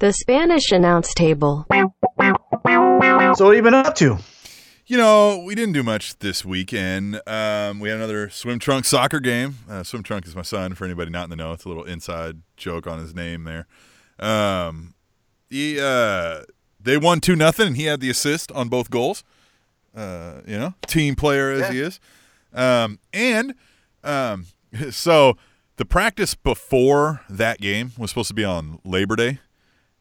The Spanish announce table. So what have you been up to? You know, we didn't do much this weekend. We had another Swim Trunk soccer game. Swim Trunk is my son, for anybody not in the know. It's a little inside joke on his name there. They won 2-0, and he had the assist on both goals. You know, team player as he is. So the practice before that game was supposed to be on Labor Day.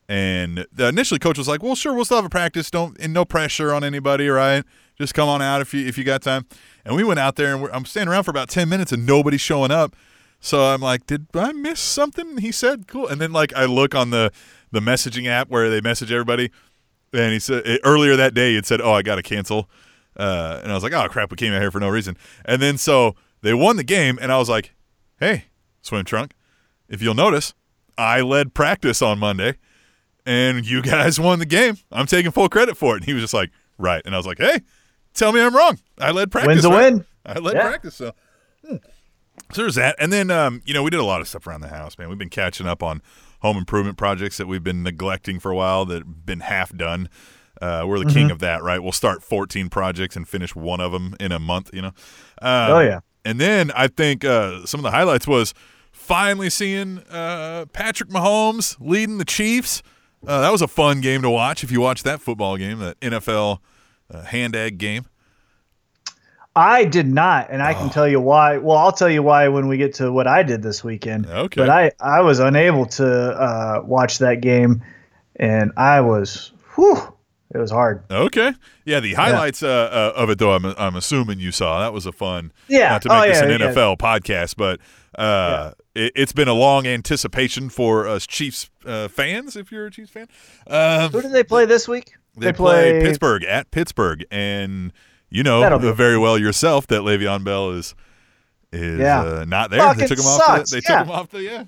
And initially, coach was like, "Well, sure, we'll still have a practice. No pressure on anybody, right? Just come on out if you got time." And we went out there, and I'm standing around for about 10 minutes, and nobody's showing up. So I'm like, "Did I miss something?" He said, "Cool." And then like I look on the messaging app where they message everybody, and he said earlier that day it said, "Oh, I got to cancel," and I was like, "Oh crap, we came out here for no reason." And then so they won the game, and I was like, "Hey, Swim Trunk, if you'll notice, I led practice on Monday. And you guys won the game. I'm taking full credit for it." And he was just like, right. And I was like, hey, tell me I'm wrong. I led practice. Wins a win. I led practice. So there's that. And then, you know, we did a lot of stuff around the house, man. We've been catching up on home improvement projects that we've been neglecting for a while that have been half done. We're the king of that, right? We'll start 14 projects and finish one of them in a month, you know. And then I think some of the highlights was finally seeing Patrick Mahomes leading the Chiefs. That was a fun game to watch. If you watch that football game, that NFL hand-egg game. I did not, and I can tell you why. Well, I'll tell you why when we get to what I did this weekend. Okay. But I was unable to watch that game, and I was – whew, it was hard. Okay. Yeah, the highlights of it, though, I'm assuming you saw. That was a fun – not to make this an NFL podcast, but It's been a long anticipation for us Chiefs fans, if you're a Chiefs fan. Who do they play this week? They play Pittsburgh at Pittsburgh. And you know very well yourself that Le'Veon Bell is not there. Fucking they took him off. Took him off the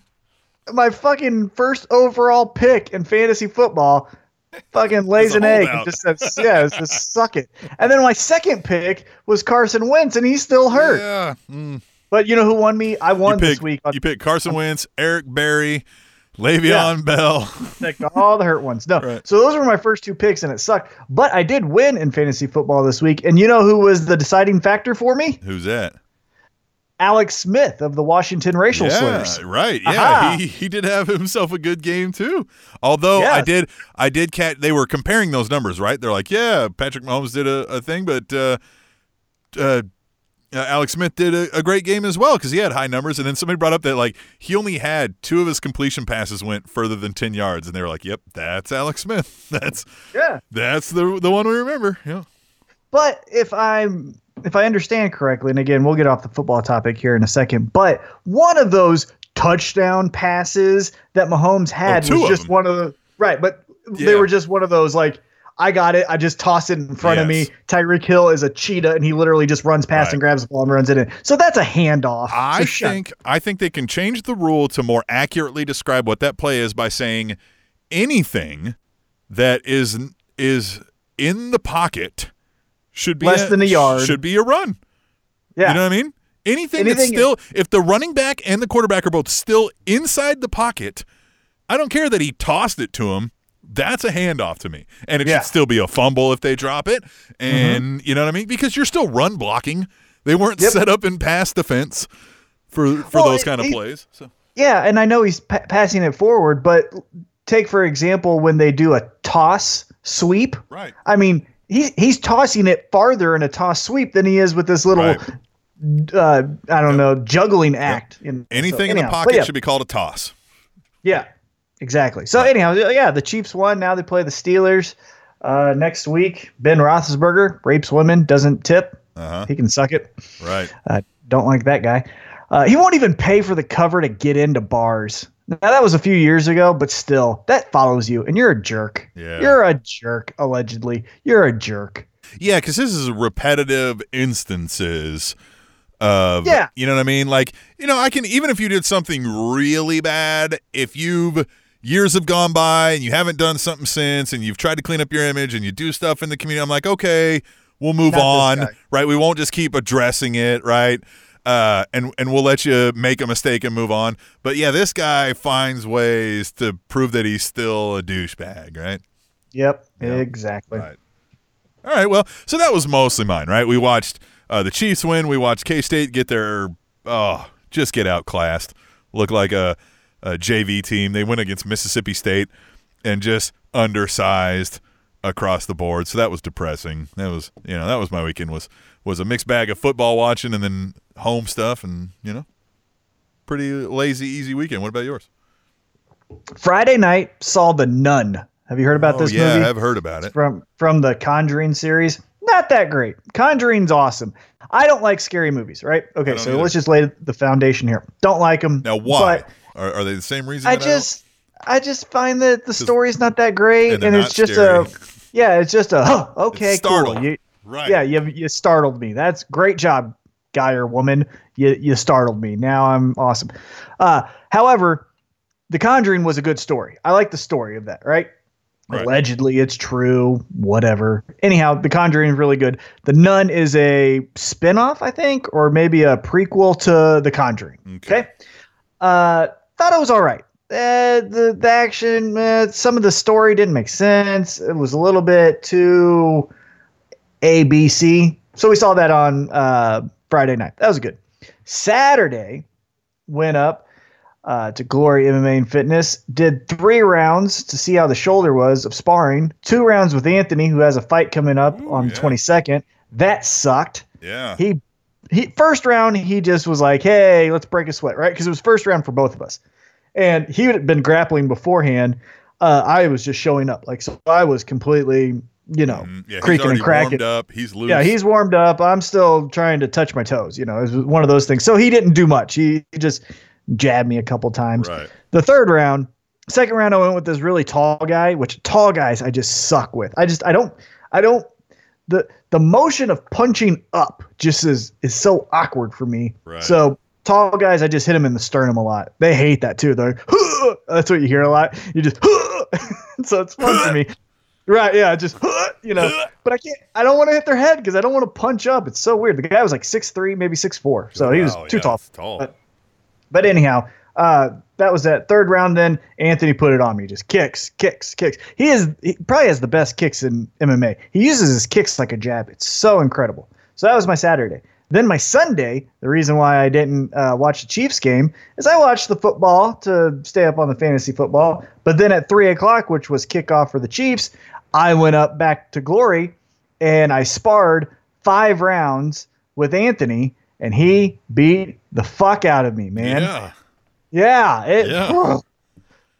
My fucking first overall pick in fantasy football fucking lays an egg and just says, just suck it. And then my second pick was Carson Wentz, and he's still hurt. Yeah. Mm. But you know who won me? I won this week. You picked Carson Wentz, Eric Berry, Le'Veon Bell. Picked all the hurt ones. No. Right. So those were my first two picks, and it sucked. But I did win in fantasy football this week. And you know who was the deciding factor for me? Who's that? Alex Smith of the Washington Racial Slurs. Right. Yeah, he did have himself a good game too. Although I did catch – they were comparing those numbers, right? They're like, yeah, Patrick Mahomes did a thing, but Alex Smith did a great game as well because he had high numbers. And then somebody brought up that like he only had two of his completion passes went further than 10 yards. And they were like, yep, that's Alex Smith. That's the one we remember. Yeah. But if I understand correctly, and again, we'll get off the football topic here in a second, but one of those touchdown passes that Mahomes had was just one of the – right, but they were just one of those like – I got it. I just toss it in front of me. Tyreek Hill is a cheetah, and he literally just runs past and grabs the ball and runs it in. So that's a handoff. I think they can change the rule to more accurately describe what that play is by saying anything that is in the pocket should be less than a yard. Should be a run. Yeah, you know what I mean. Anything that's still, if the running back and the quarterback are both still inside the pocket, I don't care that he tossed it to him. That's a handoff to me. And it should still be a fumble if they drop it. And you know what I mean? Because you're still run blocking. They weren't set up in pass defense for those kind of plays. So. Yeah, and I know he's passing it forward, but take, for example, when they do a toss sweep. Right. I mean, he's tossing it farther in a toss sweep than he is with this little, I don't know, juggling act. Anything in the pocket should be called a toss. Yeah. Exactly. So anyhow, the Chiefs won. Now they play the Steelers next week. Ben Roethlisberger rapes women, doesn't tip. He can suck it. Right. Don't like that guy. He won't even pay for the cover to get into bars. Now that was a few years ago, but still, that follows you, and you're a jerk. Yeah. You're a jerk. Allegedly, you're a jerk. Yeah, because this is repetitive instances. You know what I mean? Like, you know, I can, even if you did something really bad, if you've. Years have gone by and you haven't done something since and you've tried to clean up your image and you do stuff in the community. I'm like, okay, we'll move on, right? We won't just keep addressing it, right? and we'll let you make a mistake and move on. But yeah, this guy finds ways to prove that he's still a douchebag, right? Yep, yeah. Exactly. Right. All right, well, so that was mostly mine, right? We watched the Chiefs win. We watched K-State get their just get outclassed. Look like a JV team. They went against Mississippi State and just undersized across the board. So that was depressing. That was, you know, that was my weekend, was a mixed bag of football watching and then home stuff, and, you know, pretty lazy, easy weekend. What about yours? Friday night saw The Nun. Have you heard about this movie? Yeah, I've heard about it. From the Conjuring series. Not that great. Conjuring's awesome. I don't like scary movies, right? Okay, so either. Let's just lay the foundation here. Don't like them. Now, why? Are they the same reason? I just find that the story's not that great, and it's just scary. Cool. Right. Yeah, you startled me. That's great job, guy or woman. You startled me. Now I'm awesome. However, The Conjuring was a good story. I like the story of that, right? Right. Allegedly, it's true, whatever. Anyhow, The Conjuring is really good. The Nun is a spinoff, I think, or maybe a prequel to The Conjuring. Okay. Thought it was all right. The action, some of the story didn't make sense. It was a little bit too ABC. So we saw that on Friday night. That was good. Saturday, went up to Glory MMA and Fitness. Did 3 rounds to see how the shoulder was of sparring. 2 rounds with Anthony, who has a fight coming up on the 22nd. That sucked. Yeah. He first round, he just was like, hey, let's break a sweat, right? Because it was first round for both of us. And he had been grappling beforehand. I was just showing up. Like, so I was completely, you know, creaking and cracking. He's warmed up. He's loose. Yeah, he's warmed up. I'm still trying to touch my toes. You know, it was one of those things. So he didn't do much. He just jabbed me a couple times. Right. The second round, I went with this really tall guy, which tall guys I just suck with. I don't. The motion of punching up just is so awkward for me. Right. So tall guys, I just hit them in the sternum a lot. They hate that too. They're like, huh! That's what you hear a lot. You just, huh! So it's fun to me. Right, yeah, just, huh! You know. But I don't want to hit their head because I don't want to punch up. It's so weird. The guy was like 6'3", maybe 6'4". So he was too tall. But anyhow, that was that third round then. Anthony put it on me. Just kicks. He probably has the best kicks in MMA. He uses his kicks like a jab. It's so incredible. So that was my Saturday. Then my Sunday, the reason why I didn't watch the Chiefs game is I watched the football to stay up on the fantasy football. But then at 3 o'clock, which was kickoff for the Chiefs, I went up back to Glory, and I sparred 5 rounds with Anthony, and he beat the fuck out of me, man. Yeah.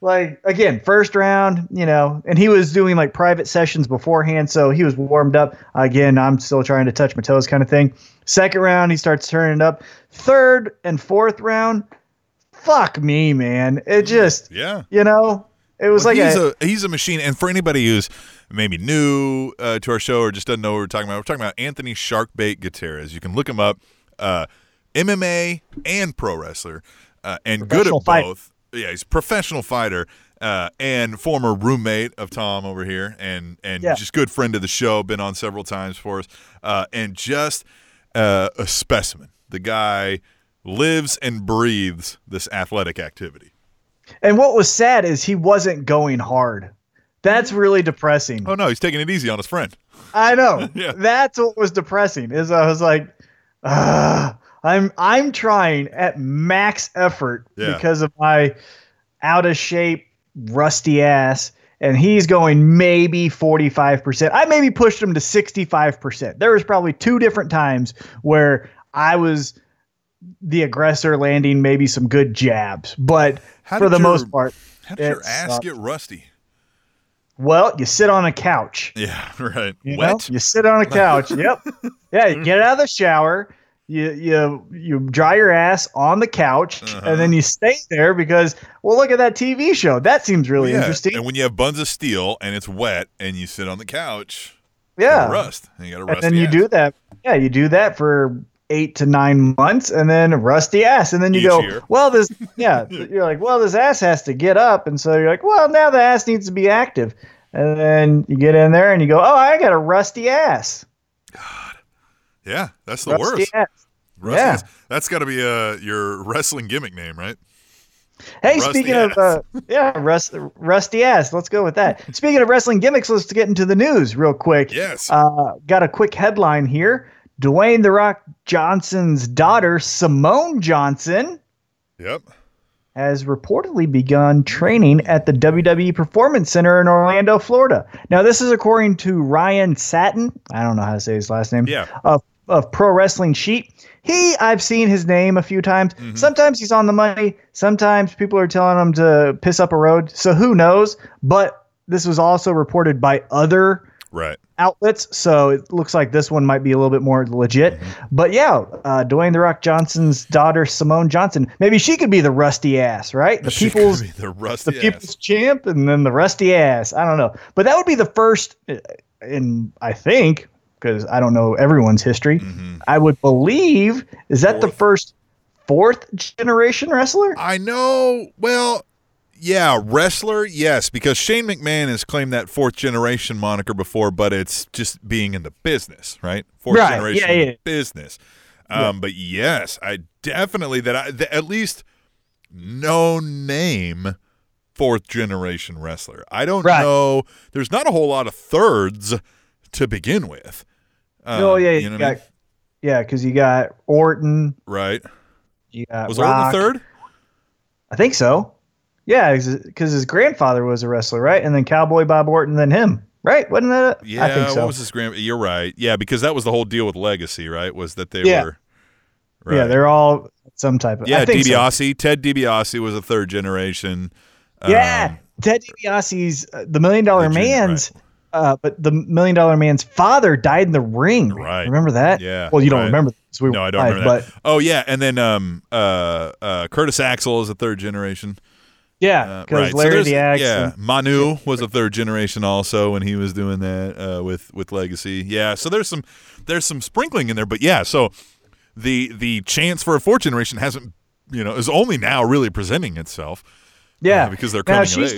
Like, again, first round, you know, and he was doing like private sessions beforehand, so he was warmed up. Again, I'm still trying to touch my toes kind of thing. Second round, he starts turning it up. Third and fourth round, fuck me, man. It just, you know, it was like he's a machine. And for anybody who's maybe new to our show or just doesn't know what we're talking about Anthony Sharkbait Gutierrez. You can look him up. MMA and pro wrestler, and good at both. Yeah, he's a professional fighter and former roommate of Tom over here, and just good friend of the show. Been on several times for us, and just a specimen. The guy lives and breathes this athletic activity. And what was sad is he wasn't going hard. That's really depressing. Oh no, he's taking it easy on his friend. I know. That's what was depressing. Is I was like, I'm trying at max effort because of my out of shape, rusty ass, and he's going maybe 45%. I maybe pushed him to 65%. There was probably 2 different times where I was the aggressor landing maybe some good jabs, but for the most part, how did your ass get rusty? Well, you sit on a couch. Yeah, right. You sit on a couch. Yep. Yeah, you get out of the shower. You dry your ass on the couch, and then you stay there because, well, look at that TV show. That seems really interesting. And when you have buns of steel and it's wet and you sit on the couch, you do that. Yeah, you do that for 8 to 9 months and then rusty ass. And then you go, well, this, you're like, well, this ass has to get up. And so you're like, well, now the ass needs to be active. And then you get in there and you go, oh, I got a rusty ass. God. Yeah, that's the worst. Wrestling. Yeah. That's got to be your wrestling gimmick name, right? Hey, Rusty Ass. Let's go with that. Speaking of wrestling gimmicks, let's get into the news real quick. Yes. Got a quick headline here. Dwayne The Rock Johnson's daughter, Simone Johnson. Yep. Has reportedly begun training at the WWE Performance Center in Orlando, Florida. Now, this is according to Ryan Satin. I don't know how to say his last name. Yeah. Of Pro Wrestling Sheet. I've seen his name a few times. Mm-hmm. Sometimes he's on the money. Sometimes people are telling him to piss up a road. So who knows? But this was also reported by other outlets. So it looks like this one might be a little bit more legit. Mm-hmm. But yeah, Dwayne The Rock Johnson's daughter, Simone Johnson. Maybe she could be the Rusty Ass, right? The people's champ and then the Rusty Ass. I don't know. But that would be the first, and I think, because I don't know everyone's history. Mm-hmm. I would believe, is that the fourth generation wrestler? I know. Well, yeah, wrestler, yes, because Shane McMahon has claimed that fourth generation moniker before, but it's just being in the business, right? Fourth generation business. Yeah. But yes, I definitely, at least no name fourth generation wrestler. I don't know. There's not a whole lot of thirds to begin with. Because you got Orton. Right. You got Rock. Orton the third? I think so. Yeah, because his grandfather was a wrestler, right? And then Cowboy Bob Orton, then him, right? Wasn't that? Yeah, I think so. What was his grandfather? You're right. Yeah, because that was the whole deal with Legacy, right? Was that they were. Right. Yeah, they're all some type of. Yeah, I think DiBiase. So. Ted DiBiase was a third generation. Yeah, Ted DiBiase's the $1 Million Man's. Right. But the $1 Million Man's father died in the ring. Right. Remember that? Yeah. Well, you don't remember this. No, I don't remember that. Oh, yeah. And then Curtis Axel is a third generation. Yeah. Because Larry the Axe. Yeah. Manu was a third generation also when he was doing that with Legacy. Yeah. So there's some sprinkling in there. But, yeah, so the chance for a fourth generation hasn't, is only now really presenting itself. Yeah, because they're coming. Now she's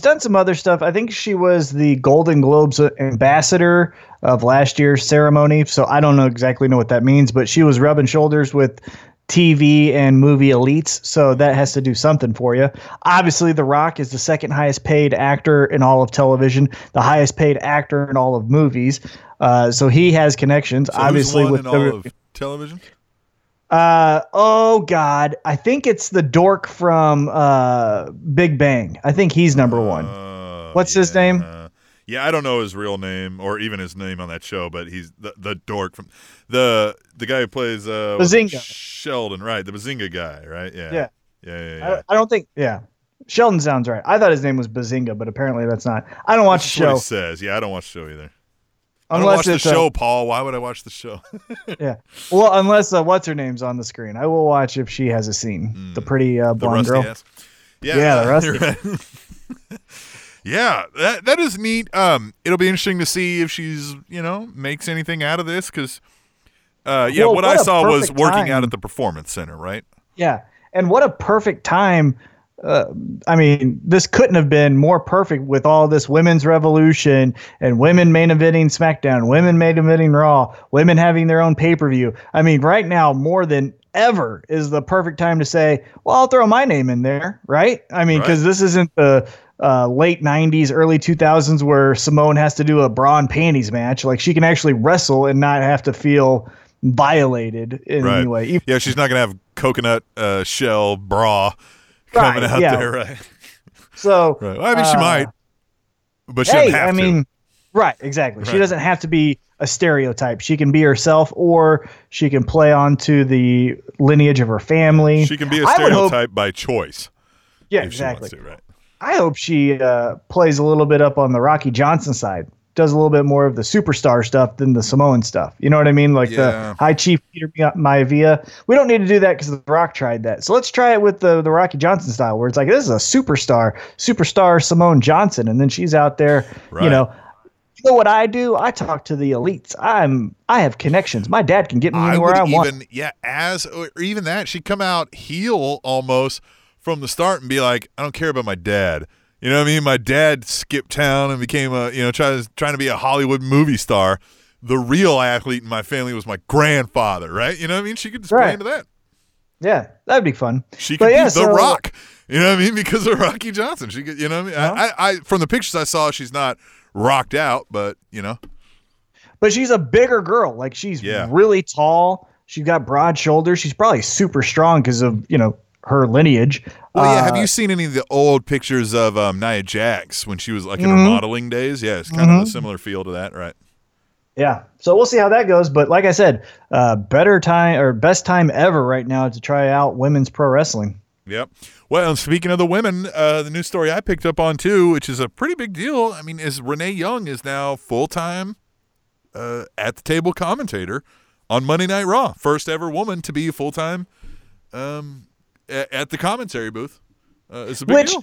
done some other stuff. I think she was the Golden Globes ambassador of last year's ceremony. So I don't know exactly what that means, but she was rubbing shoulders with TV and movie elites. So that has to do something for you. Obviously, The Rock is the second highest paid actor in all of television, the highest paid actor in all of movies. So he has connections. So obviously, who's won in all of television. I think it's the dork from Big Bang. I think he's number one. What's his name? I don't know his real name or even his name on that show, but he's the dork from the guy who plays Bazinga. Sheldon, right? The Bazinga guy, right? Yeah. Yeah. Yeah. I don't think. Yeah. Sheldon sounds right. I thought his name was Bazinga, but apparently that's not. I don't watch the show. What he says. Yeah, I don't watch the show either. Unless I don't watch the show, Paul. Why would I watch the show? Yeah. Well, unless what's-her-name's on the screen. I will watch if she has a scene. The pretty blonde girl. Ass. Yeah, the Rusty. Right. Yeah, that is neat. It'll be interesting to see if she's, makes anything out of this. Because, what I saw was working out at the Performance Center, right? Yeah, and what a perfect time. This couldn't have been more perfect with all this women's revolution and women main eventing SmackDown, women main eventing Raw, women having their own pay-per-view. I mean, right now more than ever is the perfect time to say, well, I'll throw my name in there, right? I mean, because this isn't the late 90s, early 2000s where Simone has to do a bra and panties match. Like, she can actually wrestle and not have to feel violated in any way. Yeah, she's not going to have coconut shell bra coming out there, right? So, well, I mean, she might, but she doesn't have to. Right, exactly. Right. She doesn't have to be a stereotype. She can be herself, or she can play onto the lineage of her family. She can be a stereotype by choice. Yeah, exactly. She wants to, right? I hope she plays a little bit up on the Rocky Johnson side. Does a little bit more of the superstar stuff than the Samoan stuff. You know what I mean? Like the High Chief Peter Maivia. We don't need to do that because The Rock tried that. So let's try it with the Rocky Johnson style where it's like, this is a superstar Simone Johnson. And then she's out there, You know what I do? I talk to the elites. I have connections. My dad can get me anywhere I want. Yeah. She'd come out heel almost from the start and be like, I don't care about my dad. You know what I mean? My dad skipped town and became trying to be a Hollywood movie star. the real athlete in my family was my grandfather, right? You know what I mean? She could just play into that. Yeah, that'd be fun. She could be The Rock, you know what I mean? Because of Rocky Johnson. She could, you know what I mean? I from the pictures I saw, she's not rocked out, but, you know. But she's a bigger girl. Like, she's really tall. She's got broad shoulders. She's probably super strong because of, you know, her lineage. Well, yeah. Have you seen any of the old pictures of Nia Jax when she was like in her modeling days? Yeah, it's kind of a similar feel to that, right? Yeah. So we'll see how that goes. But like I said, better time or best time ever right now to try out women's pro wrestling. Yep. Well, speaking of the women, the new story I picked up on too, which is a pretty big deal. I mean, is Renee Young is now full-time at the table commentator on Monday Night Raw. First ever woman to be full-time at the commentary booth. It's a big deal.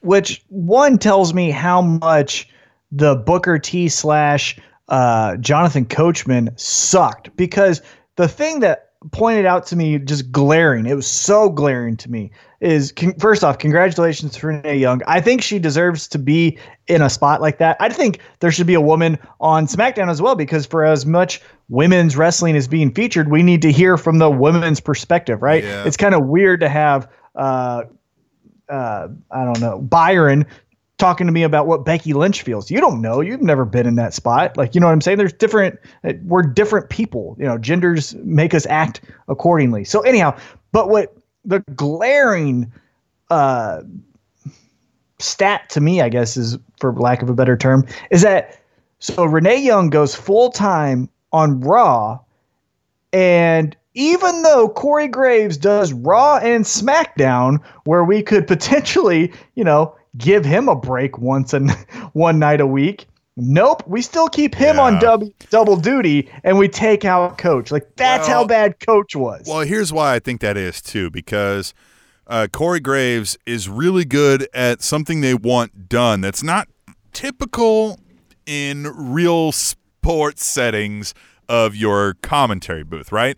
Which one tells me how much the Booker T / Jonathan Coachman sucked, because the thing that pointed out to me, just glaring, it was so glaring to me, is first off, congratulations to Renee Young. I think she deserves to be in a spot like that. I think there should be a woman on SmackDown as well, because for as much women's wrestling is being featured, we need to hear from the women's perspective, right? Yeah. It's kind of weird to have, I don't know, Byron talking to me about what Becky Lynch feels. You don't know. You've never been in that spot. Like, you know what I'm saying? There's different, we're different people, you know, genders make us act accordingly. So anyhow, but what the glaring stat to me, I guess, is, for lack of a better term, is that, so Renee Young goes full time on Raw, and even though Corey Graves does Raw and SmackDown, where we could potentially, you know, give him a break one night a week. Nope, we still keep him on double duty, and we take out Coach. Like, that's how bad Coach was. Well, here's why I think that is too, because Corey Graves is really good at something they want done that's not typical in real sports settings of your commentary booth, right?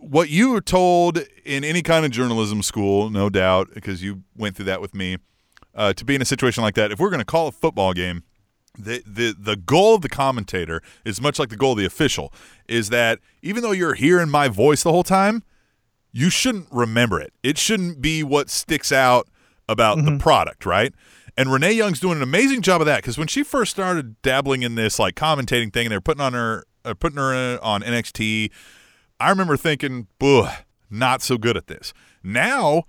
What you were told in any kind of journalism school, no doubt, because you went through that with me. To be in a situation like that, if we're going to call a football game, the goal of the commentator is much like the goal of the official, is that even though you're hearing my voice the whole time, you shouldn't remember it. It shouldn't be what sticks out about the product, right? And Renee Young's doing an amazing job of that, because when she first started dabbling in this like commentating thing, and they were putting her on NXT, I remember thinking, not so good at this. Now,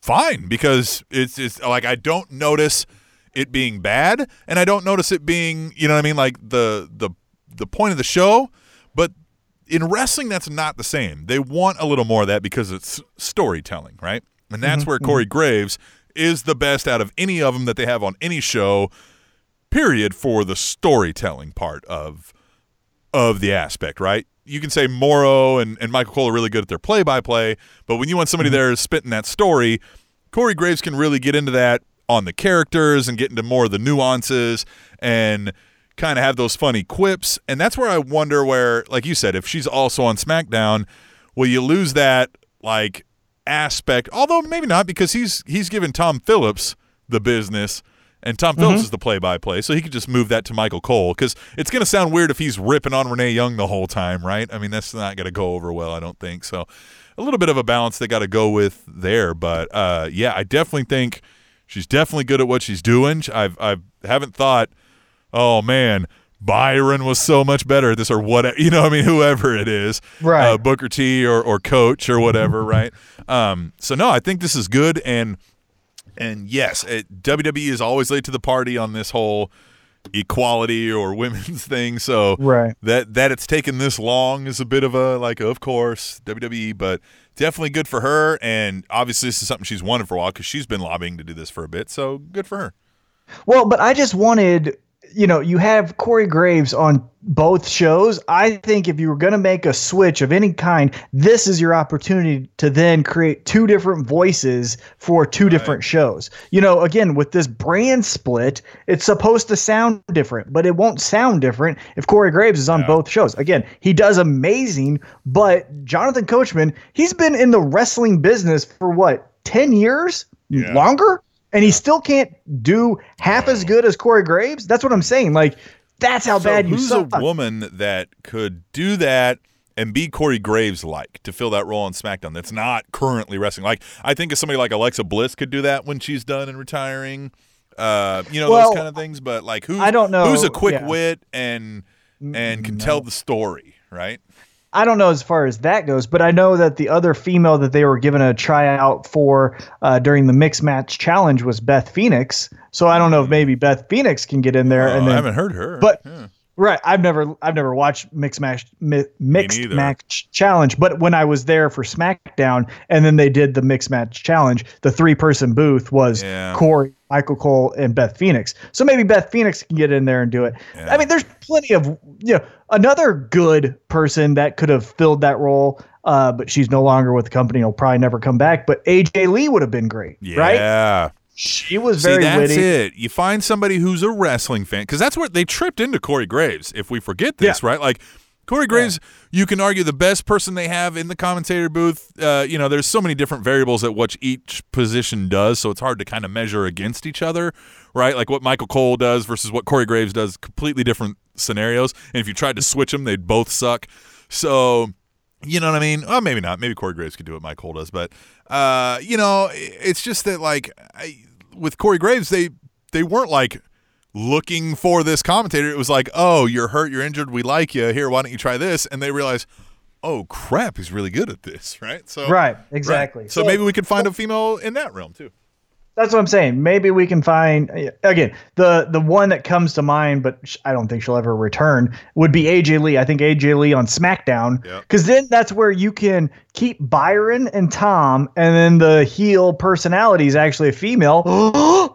fine, because it's like I don't notice it being bad, and I don't notice it being, you know what I mean, like the point of the show. But in wrestling, that's not the same. They want a little more of that because it's storytelling, right? And that's where Corey Graves is the best out of any of them that they have on any show, period, for the storytelling part of the aspect, right? You can say Morrow and Michael Cole are really good at their play-by-play, but when you want somebody there spitting that story, Corey Graves can really get into that on the characters and get into more of the nuances and kind of have those funny quips. And that's where I wonder where, like you said, if she's also on SmackDown, will you lose that like aspect? Although maybe not, because he's given Tom Phillips the business, and Tom Phillips is the play-by-play, so he could just move that to Michael Cole, because it's going to sound weird if he's ripping on Renee Young the whole time, right? I mean, that's not going to go over well, I don't think. So a little bit of a balance they got to go with there. But, yeah, I definitely think she's definitely good at what she's doing. I haven't thought, oh, man, Byron was so much better at this or whatever. You know what I mean? Whoever it is, right? Booker T or Coach or whatever, right? So, no, I think this is good, and yes, WWE is always late to the party on this whole equality or women's thing. So that it's taken this long is a bit of a, like, of course, WWE, but definitely good for her. And obviously this is something she's wanted for a while, because she's been lobbying to do this for a bit. So good for her. Well, but I just wanted, you know, you have Corey Graves on both shows. I think if you were going to make a switch of any kind, this is your opportunity to then create two different voices for two different shows. You know, again, with this brand split, it's supposed to sound different, but it won't sound different if Corey Graves is on both shows. Again, he does amazing, but Jonathan Coachman, he's been in the wrestling business for what, 10 years? Yeah. Longer? And he still can't do half as good as Corey Graves. That's what I'm saying. Like, That's how bad you suck. Who's a woman that could do that and be Corey Graves like to fill that role on SmackDown that's not currently wrestling? Like, I think if somebody like Alexa Bliss could do that when she's done and retiring, those kind of things. But like, who? I don't know. Who's a quick wit and can tell the story, right? I don't know as far as that goes, but I know that the other female that they were given a tryout for during the mixed match challenge was Beth Phoenix. So I don't know if maybe Beth Phoenix can get in there. And then, I haven't heard her. But right, I've never watched mixed match challenge. But when I was there for SmackDown, and then they did the mixed match challenge, the 3-person booth was Corey, Michael Cole, and Beth Phoenix. So maybe Beth Phoenix can get in there and do it. Yeah. I mean, there's plenty of, another good person that could have filled that role, but she's no longer with the company. He'll probably never come back. But AJ Lee would have been great, right? Yeah. She was very witty. See, that's it. You find somebody who's a wrestling fan, because that's what they tripped into Corey Graves, if we forget this, right? Like, Corey Graves, you can argue the best person they have in the commentator booth. There's so many different variables at what each position does, so it's hard to kind of measure against each other, right? Like what Michael Cole does versus what Corey Graves does, completely different scenarios. And if you tried to switch them, they'd both suck. So, you know what I mean? Well, maybe not. Maybe Corey Graves could do what Mike Cole does. But, it's just that, with Corey Graves, they weren't, looking for this commentator. It was like, oh, you're hurt, you're injured, we like you. Here, why don't you try this? And they realized, oh, crap, he's really good at this, right? So right, exactly. Right. So maybe we can find a female in that realm, too. That's what I'm saying. Maybe we can find, again, the one that comes to mind, but I don't think she'll ever return, would be AJ Lee. I think AJ Lee on SmackDown, because then that's where you can keep Byron and Tom, and then the heel personality is actually a female.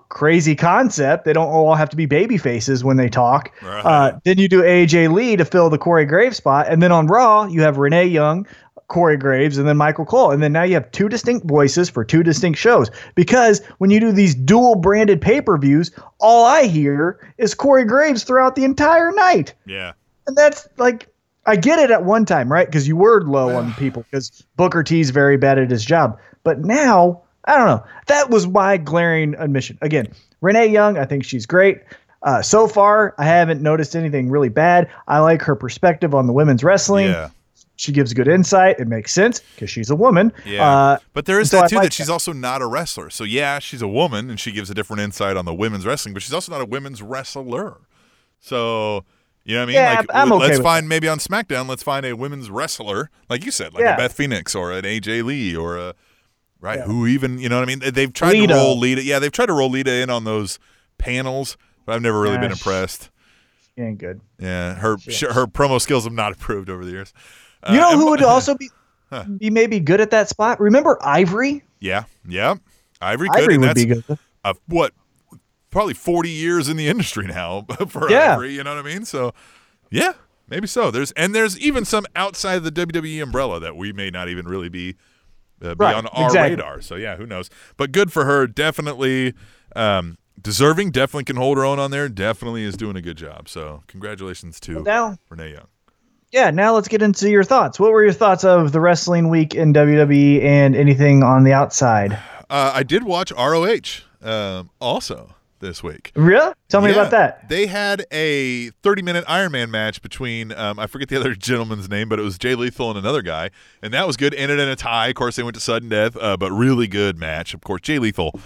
Crazy concept. They don't all have to be baby faces when they talk. Right. Then you do AJ Lee to fill the Corey Graves spot, and then on Raw, you have Renee Young, Corey Graves, and then Michael Cole. And then now you have two distinct voices for two distinct shows, because when you do these dual branded pay-per-views, all I hear is Corey Graves throughout the entire night. Yeah. And that's I get it at one time, right? Because you were low on people because Booker T's very bad at his job. But now, I don't know. That was my glaring admission. Again, Renee Young, I think she's great. So far, I haven't noticed anything really bad. I like her perspective on the women's wrestling. Yeah. She gives good insight. It makes sense because she's a woman. Yeah, but there is that, too, that she's also not a wrestler. So, yeah, she's a woman, and she gives a different insight on the women's wrestling, but she's also not a women's wrestler. So, you know what I mean? Yeah, I'm okay. Let's find, maybe on SmackDown, let's find a women's wrestler, like you said, a Beth Phoenix or an AJ Lee or a – right, who even – you know what I mean? They've tried to roll Lita. Yeah, they've tried to roll Lita in on those panels, but I've never really been impressed. She ain't good. Yeah, her promo skills have not improved over the years. You know who would also be maybe good at that spot? Remember Ivory? Yeah. Ivory would be good. Probably 40 years in the industry now for Ivory, you know what I mean? So, yeah, maybe so. There's even some outside the WWE umbrella that we may not even really be on our radar. So, yeah, who knows? But good for her. Definitely deserving. Definitely can hold her own on there. Definitely is doing a good job. So, congratulations to Renee Young. Yeah, now let's get into your thoughts. What were your thoughts of the wrestling week in WWE and anything on the outside? I did watch ROH also this week. Really? Tell me about that. They had a 30-minute Iron Man match between, I forget the other gentleman's name, but it was Jay Lethal and another guy, and that was good. Ended in a tie. Of course, they went to sudden death, but really good match. Of course, Jay Lethal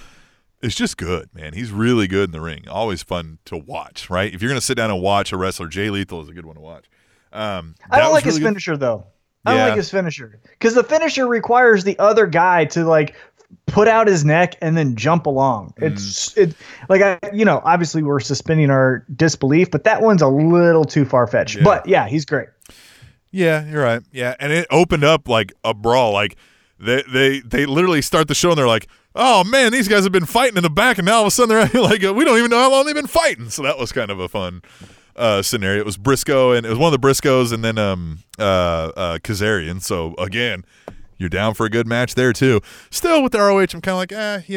is just good, man. He's really good in the ring. Always fun to watch, right? If you're going to sit down and watch a wrestler, Jay Lethal is a good one to watch. I don't like his finisher though. I don't like his finisher because the finisher requires the other guy to put out his neck and then jump along. Obviously we're suspending our disbelief, but that one's a little too far fetched. Yeah. But yeah, he's great. Yeah, you're right. Yeah, and it opened up like a brawl. Like they literally start the show and they're like, oh man, these guys have been fighting in the back, and now all of a sudden they're like, we don't even know how long they've been fighting. So that was kind of a fun scenario. It was Briscoe, and it was one of the Briscoes, and then Kazarian. So again, you're down for a good match there too. Still with the ROH, I'm kind of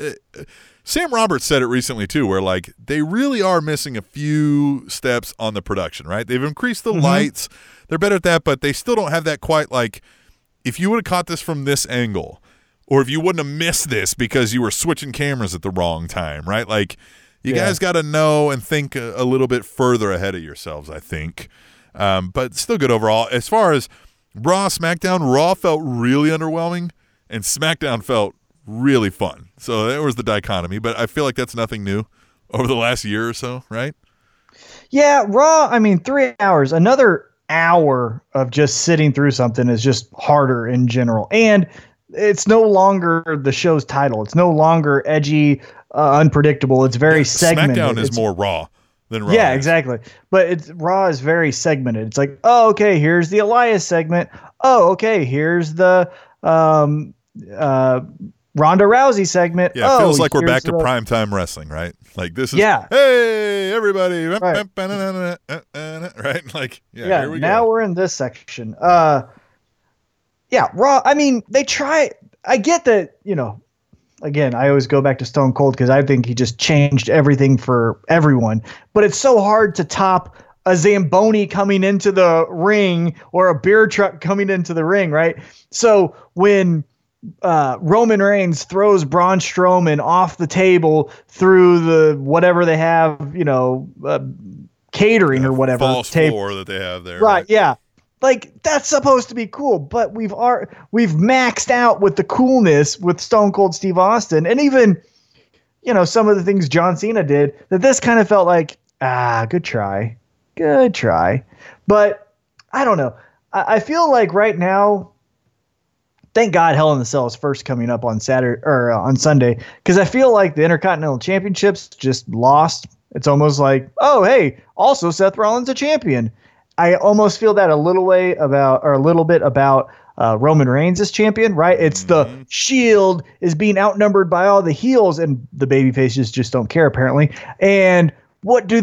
like, Sam Roberts said it recently too, where they really are missing a few steps on the production. Right? They've increased the lights, they're better at that, but they still don't have that quite. If you would have caught this from this angle, or if you wouldn't have missed this because you were switching cameras at the wrong time, right? You guys got to know and think a little bit further ahead of yourselves, I think. But still good overall. As far as Raw, SmackDown, Raw felt really underwhelming, and SmackDown felt really fun. So there was the dichotomy, but I feel like that's nothing new over the last year or so, right? Yeah, Raw, I mean, 3 hours. Another hour of just sitting through something is just harder in general. And it's no longer the show's title. It's no longer edgy, unpredictable. It's very segmented. SmackDown is more Raw than Raw. Yeah, exactly. But Raw is very segmented. It's like, oh, okay, here's the Elias segment. Oh, okay, here's the Ronda Rousey segment. Yeah, it feels like we're back to primetime wrestling, right? Like this is, hey, everybody. Right. Right? Like, yeah, here we go. Now we're in this section. Yeah, Raw, I mean, they try. I get that, you know, again, I always go back to Stone Cold because I think he just changed everything for everyone. But it's so hard to top a Zamboni coming into the ring or a beer truck coming into the ring, right? So when Roman Reigns throws Braun Strowman off the table through the whatever they have, you know, catering or whatever. False floor that they have there. Right, yeah. Like, that's supposed to be cool, but we've maxed out with the coolness with Stone Cold Steve Austin, and even, you know, some of the things John Cena did, that this kind of felt like, good try. But I don't know. I feel like right now, thank God Hell in the Cell is first coming up on Saturday or on Sunday, because I feel like the Intercontinental Championship's just lost. It's almost like, oh, hey, also Seth Rollins a champion. I almost feel that a little bit about Roman Reigns as champion, right? It's the Shield is being outnumbered by all the heels, and the baby faces just don't care apparently. And what do?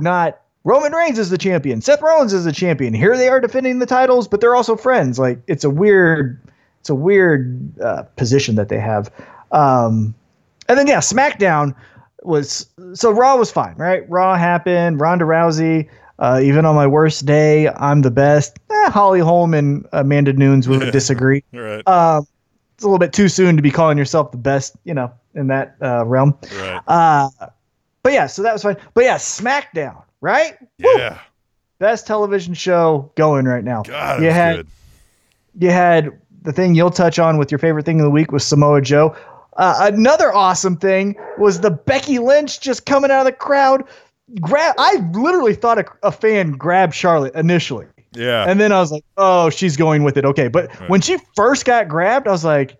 Not Roman Reigns is the champion. Seth Rollins is the champion. Here they are defending the titles, but they're also friends. Like it's a weird position that they have. And then SmackDown was so Raw was fine, right? Raw happened. Ronda Rousey. Even on my worst day, I'm the best. Holly Holm and Amanda Nunes would disagree. Right. It's a little bit too soon to be calling yourself the best, you know, in that realm. Right. But yeah, so that was fun. But yeah, SmackDown, right? Yeah. Woo! Best television show going right now. God, it was good. You had the thing you'll touch on with your favorite thing of the week with Samoa Joe. Another awesome thing was the Becky Lynch just coming out of the crowd. I literally thought a fan grabbed Charlotte initially. Yeah. And then I was like, oh, she's going with it. Okay. But when she first got grabbed, I was like,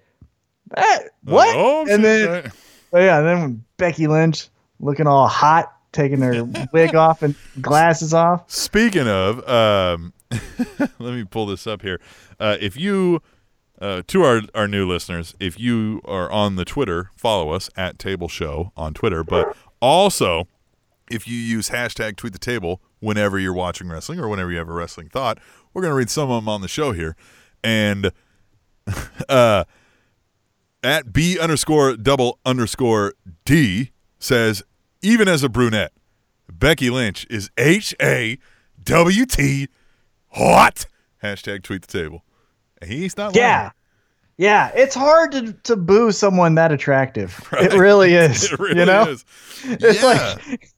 what? Oh, and then, and then when Becky Lynch looking all hot, taking her wig off and glasses off. Speaking of, let me pull this up here. If you, to our new listeners, if you are on the Twitter, follow us at Table Show on Twitter, but also, if you use hashtag tweet the table whenever you're watching wrestling or whenever you have a wrestling thought, we're going to read some of them on the show here. And at B__D says, even as a brunette, Becky Lynch is HAWT hot. Hashtag tweet the table. He's not lying. Yeah, it's hard to boo someone that attractive. Right. It really is. It really is. It's like,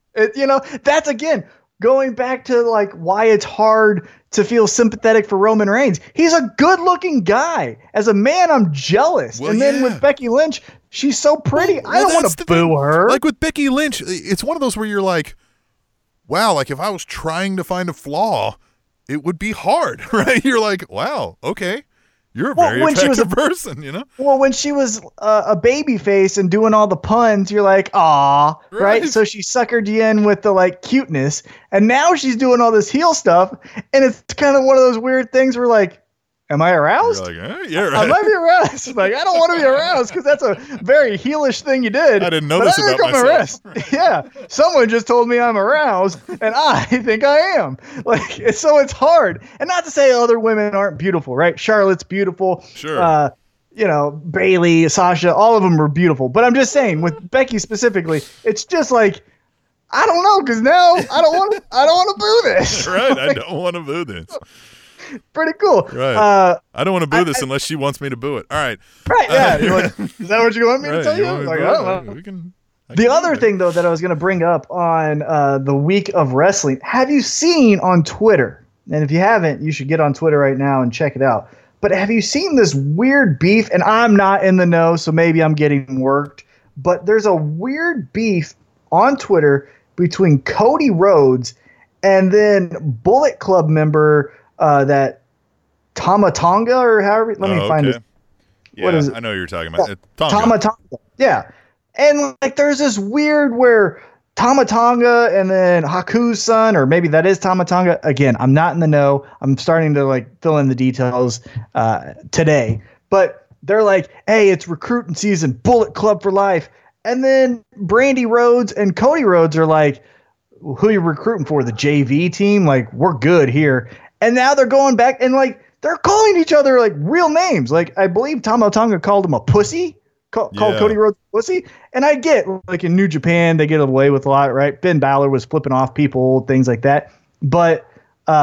that's again going back to like why it's hard to feel sympathetic for Roman Reigns. He's a good-looking guy. As a man, I'm jealous. Well, and then with Becky Lynch, she's so pretty. I don't want to boo her. Like with Becky Lynch, it's one of those where you're like, wow, like if I was trying to find a flaw, it would be hard, right? You're like, wow, okay. You're a very attractive person, you know? Well, when she was a baby face and doing all the puns, you're like, aw, right? So she suckered you in with the, like, cuteness. And now she's doing all this heel stuff. And it's kind of one of those weird things where, like, am I aroused? You're like, yeah, right. I might be aroused. Like, I don't want to be aroused because that's a very heelish thing you did. I didn't know this about myself. Right. Yeah. Someone just told me I'm aroused, and I think I am. Like, so it's hard. And not to say other women aren't beautiful, right? Charlotte's beautiful. Sure. Bailey, Sasha, all of them were beautiful. But I'm just saying, with Becky specifically, it's just like, I don't know, because now I don't want to boo this. Right. Like, I don't want to boo this. Pretty cool. Right. I don't want to boo this unless she wants me to boo it. All right. Right. Yeah. You're like, is that what you want me to tell you? Like, oh, well, we can. The other thing, though, that I was going to bring up on the week of wrestling, have you seen on Twitter, and if you haven't, you should get on Twitter right now and check it out, but have you seen this weird beef, and I'm not in the know, so maybe I'm getting worked, but there's a weird beef on Twitter between Cody Rhodes and then Bullet Club member that Tama Tonga or however. Let me find it. Yeah, what is it? I know what you're talking about. Tama Tonga. Yeah. And like there's this weird where Tama Tonga and then Haku's son, or maybe that is Tama Tonga. Again, I'm not in the know. I'm starting to like fill in the details today. But they're like, hey, it's recruiting season, Bullet Club for life. And then Brandy Rhodes and Cody Rhodes are like, who are you recruiting for? The JV team? Like, we're good here. And now they're going back and like they're calling each other like real names. Like I believe Tama Tonga called him a pussy. Called Cody Rhodes a pussy. And I get, like, in New Japan, they get away with a lot, right? Ben Balor was flipping off people, things like that. But I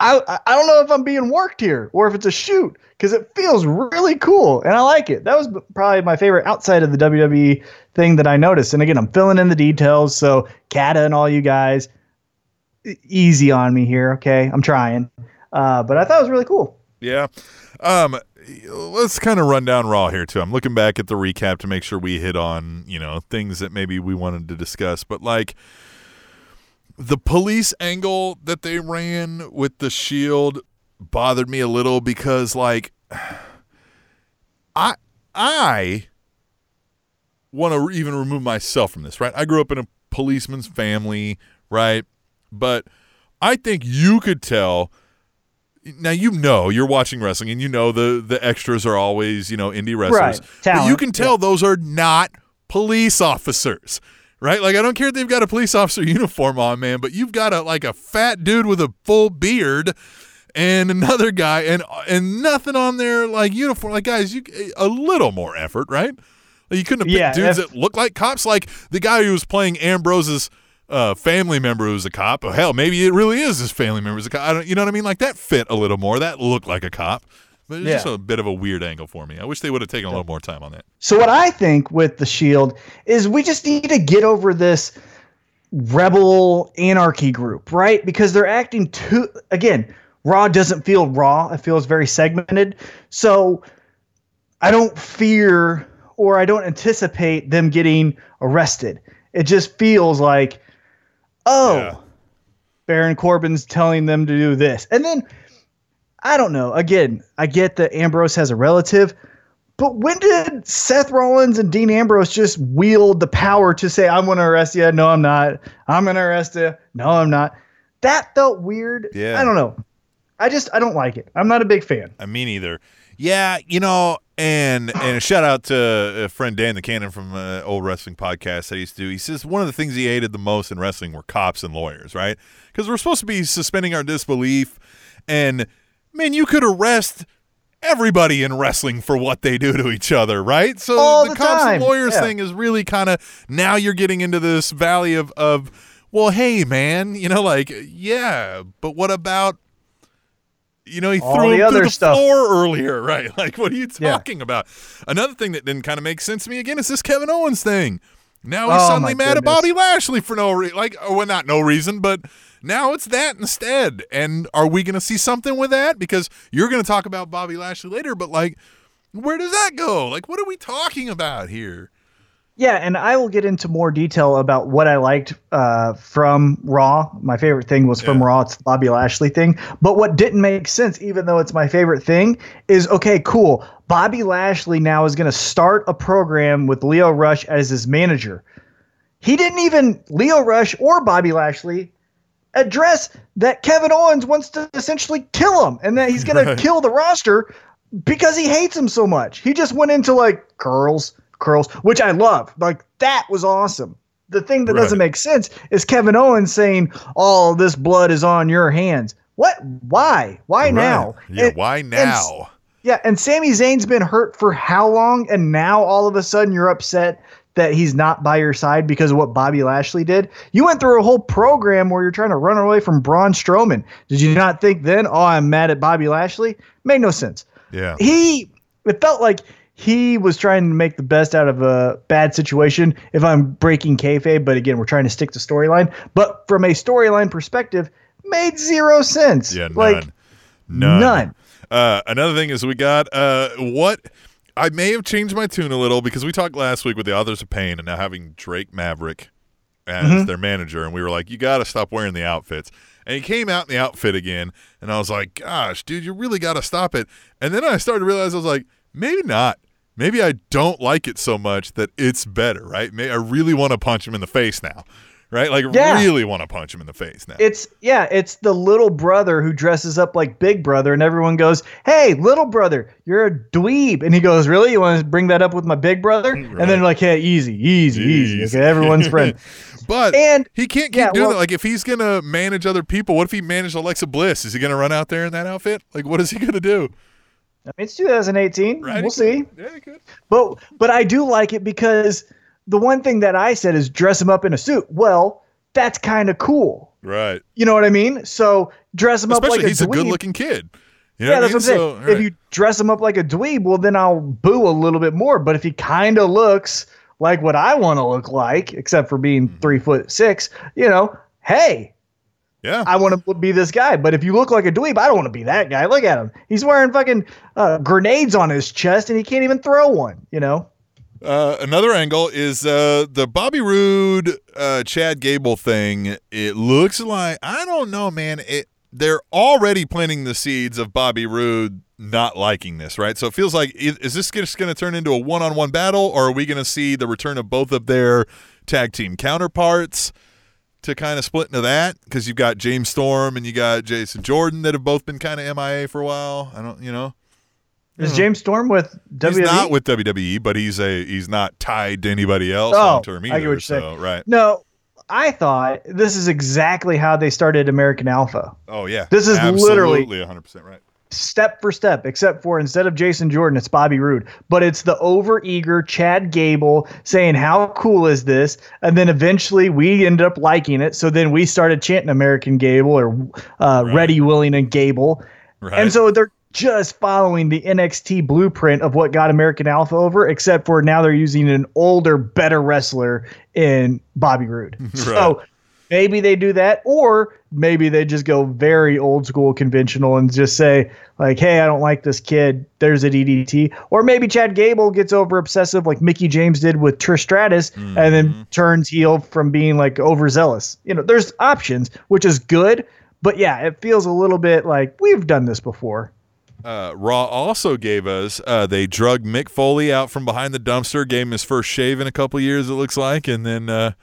don't know if I'm being worked here or if it's a shoot because it feels really cool, and I like it. That was probably my favorite outside of the WWE thing that I noticed. And, again, I'm filling in the details, so Kata and all you guys, easy on me here, okay? I'm trying. But I thought it was really cool. Yeah. Let's kind of run down Raw here too. I'm looking back at the recap to make sure we hit on, you know, things that maybe we wanted to discuss, but like the police angle that they ran with the Shield bothered me a little because like I want to even remove myself from this, right? I grew up in a policeman's family, right? But I think you could tell. Now, you know, you're watching wrestling and you know the extras are always, you know, indie wrestlers. Right. But you can tell those are not police officers, right? Like, I don't care if they've got a police officer uniform on, man, but you've got a fat dude with a full beard and another guy and nothing on their, like, uniform. Like, guys, a little more effort, right? Like, you couldn't have picked dudes that look like cops. Like, the guy who was playing Ambrose's family member who's a cop. Oh, hell, maybe it really is his family member's a cop. I don't, you know what I mean? Like, that fit a little more. That looked like a cop. But it's just a bit of a weird angle for me. I wish they would have taken a little more time on that. So what I think with the Shield is we just need to get over this rebel anarchy group, right? Because they're acting too... Again, Raw doesn't feel raw. It feels very segmented. So I don't fear or I don't anticipate them getting arrested. It just feels like... Baron Corbin's telling them to do this. And then, I don't know. Again, I get that Ambrose has a relative, but when did Seth Rollins and Dean Ambrose just wield the power to say, I'm going to arrest you? No, I'm not. I'm going to arrest you. No, I'm not. That felt weird. Yeah. I don't know. I don't like it. I'm not a big fan. I mean, either. Yeah, you know, and a shout out to a friend Dan the Cannon from an old wrestling podcast that he used to do. He says one of the things he hated the most in wrestling were cops and lawyers, right? Because we're supposed to be suspending our disbelief. And, man, you could arrest everybody in wrestling for what they do to each other, right? So the cops and lawyers thing is really kind of, now you're getting into this valley of, well, hey, man, you know, like, yeah, but what about, you know, he threw him through the floor earlier, right? Like, what are you talking about? Another thing that didn't kind of make sense to me, again, is this Kevin Owens thing. Now he's suddenly mad at Bobby Lashley for no reason. Like, well, not no reason, but now it's that instead. And are we going to see something with that? Because you're going to talk about Bobby Lashley later, but, like, where does that go? Like, what are we talking about here? Yeah, and I will get into more detail about what I liked from Raw. My favorite thing was from Raw. It's the Bobby Lashley thing. But what didn't make sense, even though it's my favorite thing, is, okay, cool. Bobby Lashley now is going to start a program with Leo Rush as his manager. He didn't even, Leo Rush or Bobby Lashley, address that Kevin Owens wants to essentially kill him and that he's going to kill the roster because he hates him so much. He just went into, like, curls, which I love. Like, that was awesome. The thing that doesn't make sense is Kevin Owens saying, all this blood is on your hands. What? Why? Why now? Yeah, why now? And Sami Zayn's been hurt for how long? And now all of a sudden you're upset that he's not by your side because of what Bobby Lashley did? You went through a whole program where you're trying to run away from Braun Strowman. Did you not think then, I'm mad at Bobby Lashley? Made no sense. Yeah. It felt like he was trying to make the best out of a bad situation, if I'm breaking kayfabe, but again, we're trying to stick to storyline. But from a storyline perspective, made zero sense. Yeah, none. Like, none. Another thing is we got what I may have changed my tune a little because we talked last week with the Authors of Pain and now having Drake Maverick as their manager, and we were like, you got to stop wearing the outfits. And he came out in the outfit again, and I was like, gosh, dude, you really got to stop it. And then I started to realize I was like, maybe not. Maybe I don't like it so much that it's better, right? I really want to punch him in the face now, right? Like, really want to punch him in the face now. It's the little brother who dresses up like Big Brother, and everyone goes, hey, little brother, you're a dweeb. And he goes, really? You want to bring that up with my Big Brother? Right. And then like, hey, easy. Okay, everyone's friend. But he can't keep doing that. Like, if he's going to manage other people, what if he managed Alexa Bliss? Is he going to run out there in that outfit? Like, what is he going to do? I mean, it's 2018. Right, we'll see. Yeah, good. But I do like it because the one thing that I said is dress him up in a suit. Well, that's kind of cool. Right. You know what I mean? So dress him up like a dweeb. He's a good-looking kid. You know that's what I'm saying. If you dress him up like a dweeb, well, then I'll boo a little bit more. But if he kind of looks like what I want to look like, except for being 3'6", you know, hey. Yeah, I want to be this guy, but if you look like a dweeb, I don't want to be that guy. Look at him; he's wearing fucking grenades on his chest, and he can't even throw one. You know. Another angle is the Bobby Roode, Chad Gable thing. It looks like, I don't know, man. They're already planting the seeds of Bobby Roode not liking this, right? So it feels like, is this just going to turn into a one-on-one battle, or are we going to see the return of both of their tag team counterparts to kind of split into that? Because you've got James Storm and you got Jason Jordan that have both been kind of MIA for a while. I don't, you know. Is James Storm with WWE? He's not with WWE, but he's not tied to anybody else long term either. I get what you're saying. Right. No, I thought this is exactly how they started American Alpha. Oh, yeah. This is literally 100% right. Step for step, except for instead of Jason Jordan, it's Bobby Roode. But it's the overeager Chad Gable saying, how cool is this? And then eventually we ended up liking it. So then we started chanting American Gable or Ready, Willing, and Gable. Right. And so they're just following the NXT blueprint of what got American Alpha over, except for now they're using an older, better wrestler in Bobby Roode. Right. So maybe they do that, or maybe they just go very old school conventional and just say, like, hey, I don't like this kid. There's a DDT. Or maybe Chad Gable gets over obsessive like Mickie James did with Trish Stratus and then turns heel from being like overzealous. You know, there's options, which is good. But yeah, it feels a little bit like we've done this before. Raw also gave us, they drug Mick Foley out from behind the dumpster, gave him his first shave in a couple years, it looks like. And then,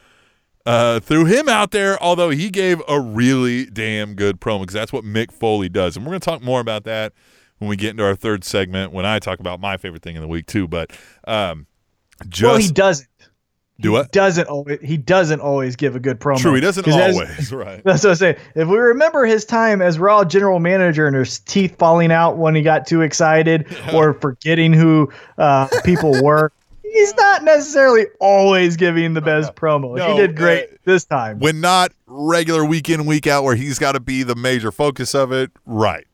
threw him out there, although he gave a really damn good promo because that's what Mick Foley does. And we're going to talk more about that when we get into our third segment when I talk about my favorite thing in the week too. But well, he doesn't. Do what? He doesn't always give a good promo. True, he doesn't always. Right. That's what I say. If we remember his time as Raw general manager and his teeth falling out when he got too excited or forgetting who people were. He's not necessarily always giving the best promo. No, he did great this time. When not regular week in, week out, where he's got to be the major focus of it. Right.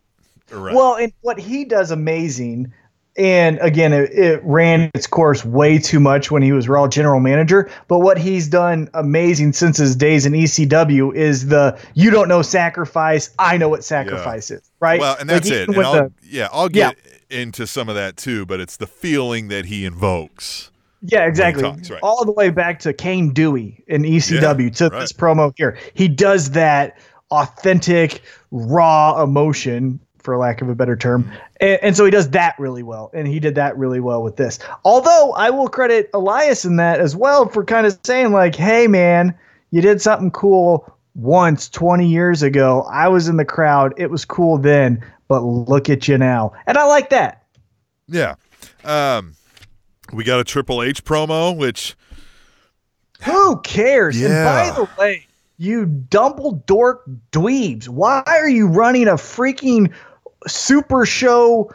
Well, and what he does amazing, and again, it ran its course way too much when he was Raw general manager, but what he's done amazing since his days in ECW is the, you don't know sacrifice, I know what sacrifice is, right? Well, and that's like, it. And I'll get into some of that too, but it's the feeling that he invokes. Yeah, exactly. Talks, right. All the way back to Kane Dewey in ECW to this promo here. He does that authentic, raw emotion, for lack of a better term. And so he does that really well. And he did that really well with this. Although I will credit Elias in that as well for kind of saying like, hey, man, you did something cool once 20 years ago. I was in the crowd. It was cool then, but look at you now. And I like that. Yeah. We got a Triple H promo, which... Who cares? Yeah. And by the way, you dumble dork dweebs, why are you running a freaking super show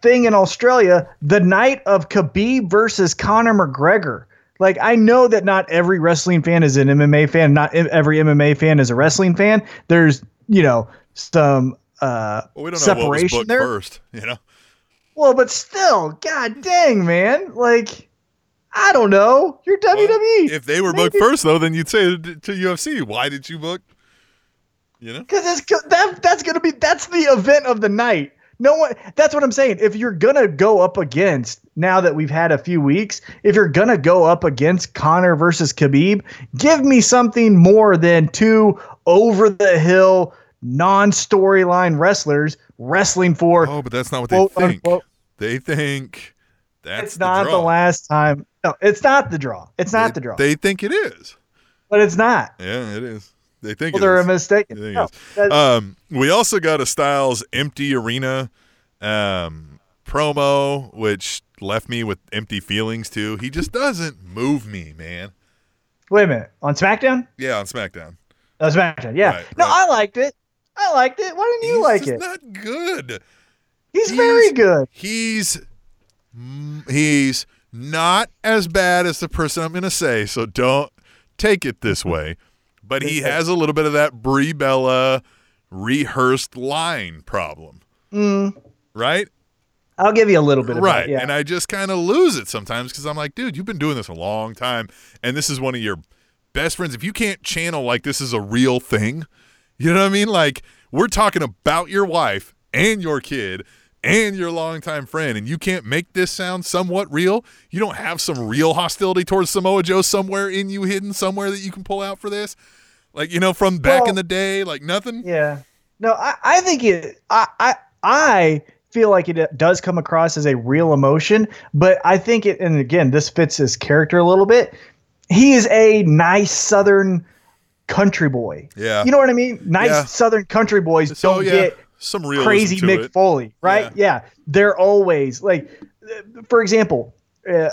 thing in Australia the night of Khabib versus Conor McGregor? Like, I know that not every wrestling fan is an MMA fan. Not every MMA fan is a wrestling fan. There's, you know, some separation there. We don't know what was booked first, you know? Well, but still, god dang, man. Like, I don't know. You're WWE. Well, if they were booked first, though, then you'd say to UFC, why did you book? You know? Because that's the event of the night. No one. That's what I'm saying. If you're going to go up against, now that we've had a few weeks, if you're going to go up against Conor versus Khabib, give me something more than two over-the-hill, non-storyline wrestlers wrestling for. Oh, but that's not what they think. Unquote. They think that's the draw. It's not the last time. No, it's not the draw. It's not the draw. They think it is. But it's not. Yeah, it is. They think they're mistaken. No, we also got a Styles empty arena promo, which left me with empty feelings too. He just doesn't move me, man. Wait a minute, on SmackDown? Yeah, on SmackDown. Oh, SmackDown. Yeah. Right, no, right. I liked it. Why didn't you like it? He's not good. He's very good. He's not as bad as the person I'm going to say, so don't take it this way. But he has a little bit of that Brie Bella rehearsed line problem, right? I'll give you a little bit of that, yeah. And I just kind of lose it sometimes because I'm like, dude, you've been doing this a long time, and this is one of your best friends. If you can't channel like this is a real thing, you know what I mean? Like, we're talking about your wife and your kid and your longtime friend, and you can't make this sound somewhat real? You don't have some real hostility towards Samoa Joe somewhere in you hidden somewhere that you can pull out for this? Like, you know, from back in the day, like nothing? Yeah. No, I think it – I feel like it does come across as a real emotion, but I think it – and again, this fits his character a little bit. He is a nice Southern country boy. Yeah. You know what I mean? Nice Southern country boys get – some real crazy Mick Foley, right? Yeah. They're always like, for example,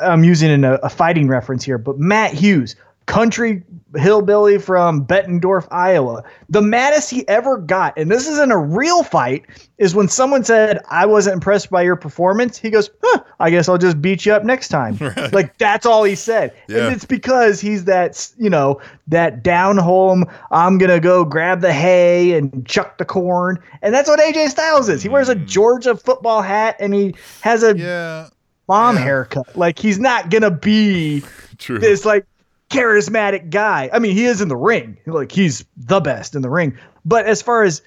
I'm using a fighting reference here, but Matt Hughes, country hillbilly from Bettendorf, Iowa, the maddest he ever got, and this isn't a real fight, is when someone said, I wasn't impressed by your performance. He goes, I guess I'll just beat you up next time. Right. Like, that's all he said. Yeah. And it's because he's that, you know, that down home, I'm going to go grab the hay and chuck the corn. And that's what AJ Styles is. He wears a Georgia football hat and he has a mom haircut. Like, he's not going to be this, like, charismatic guy. I mean, he is in the ring. Like, he's the best in the ring. But as far as,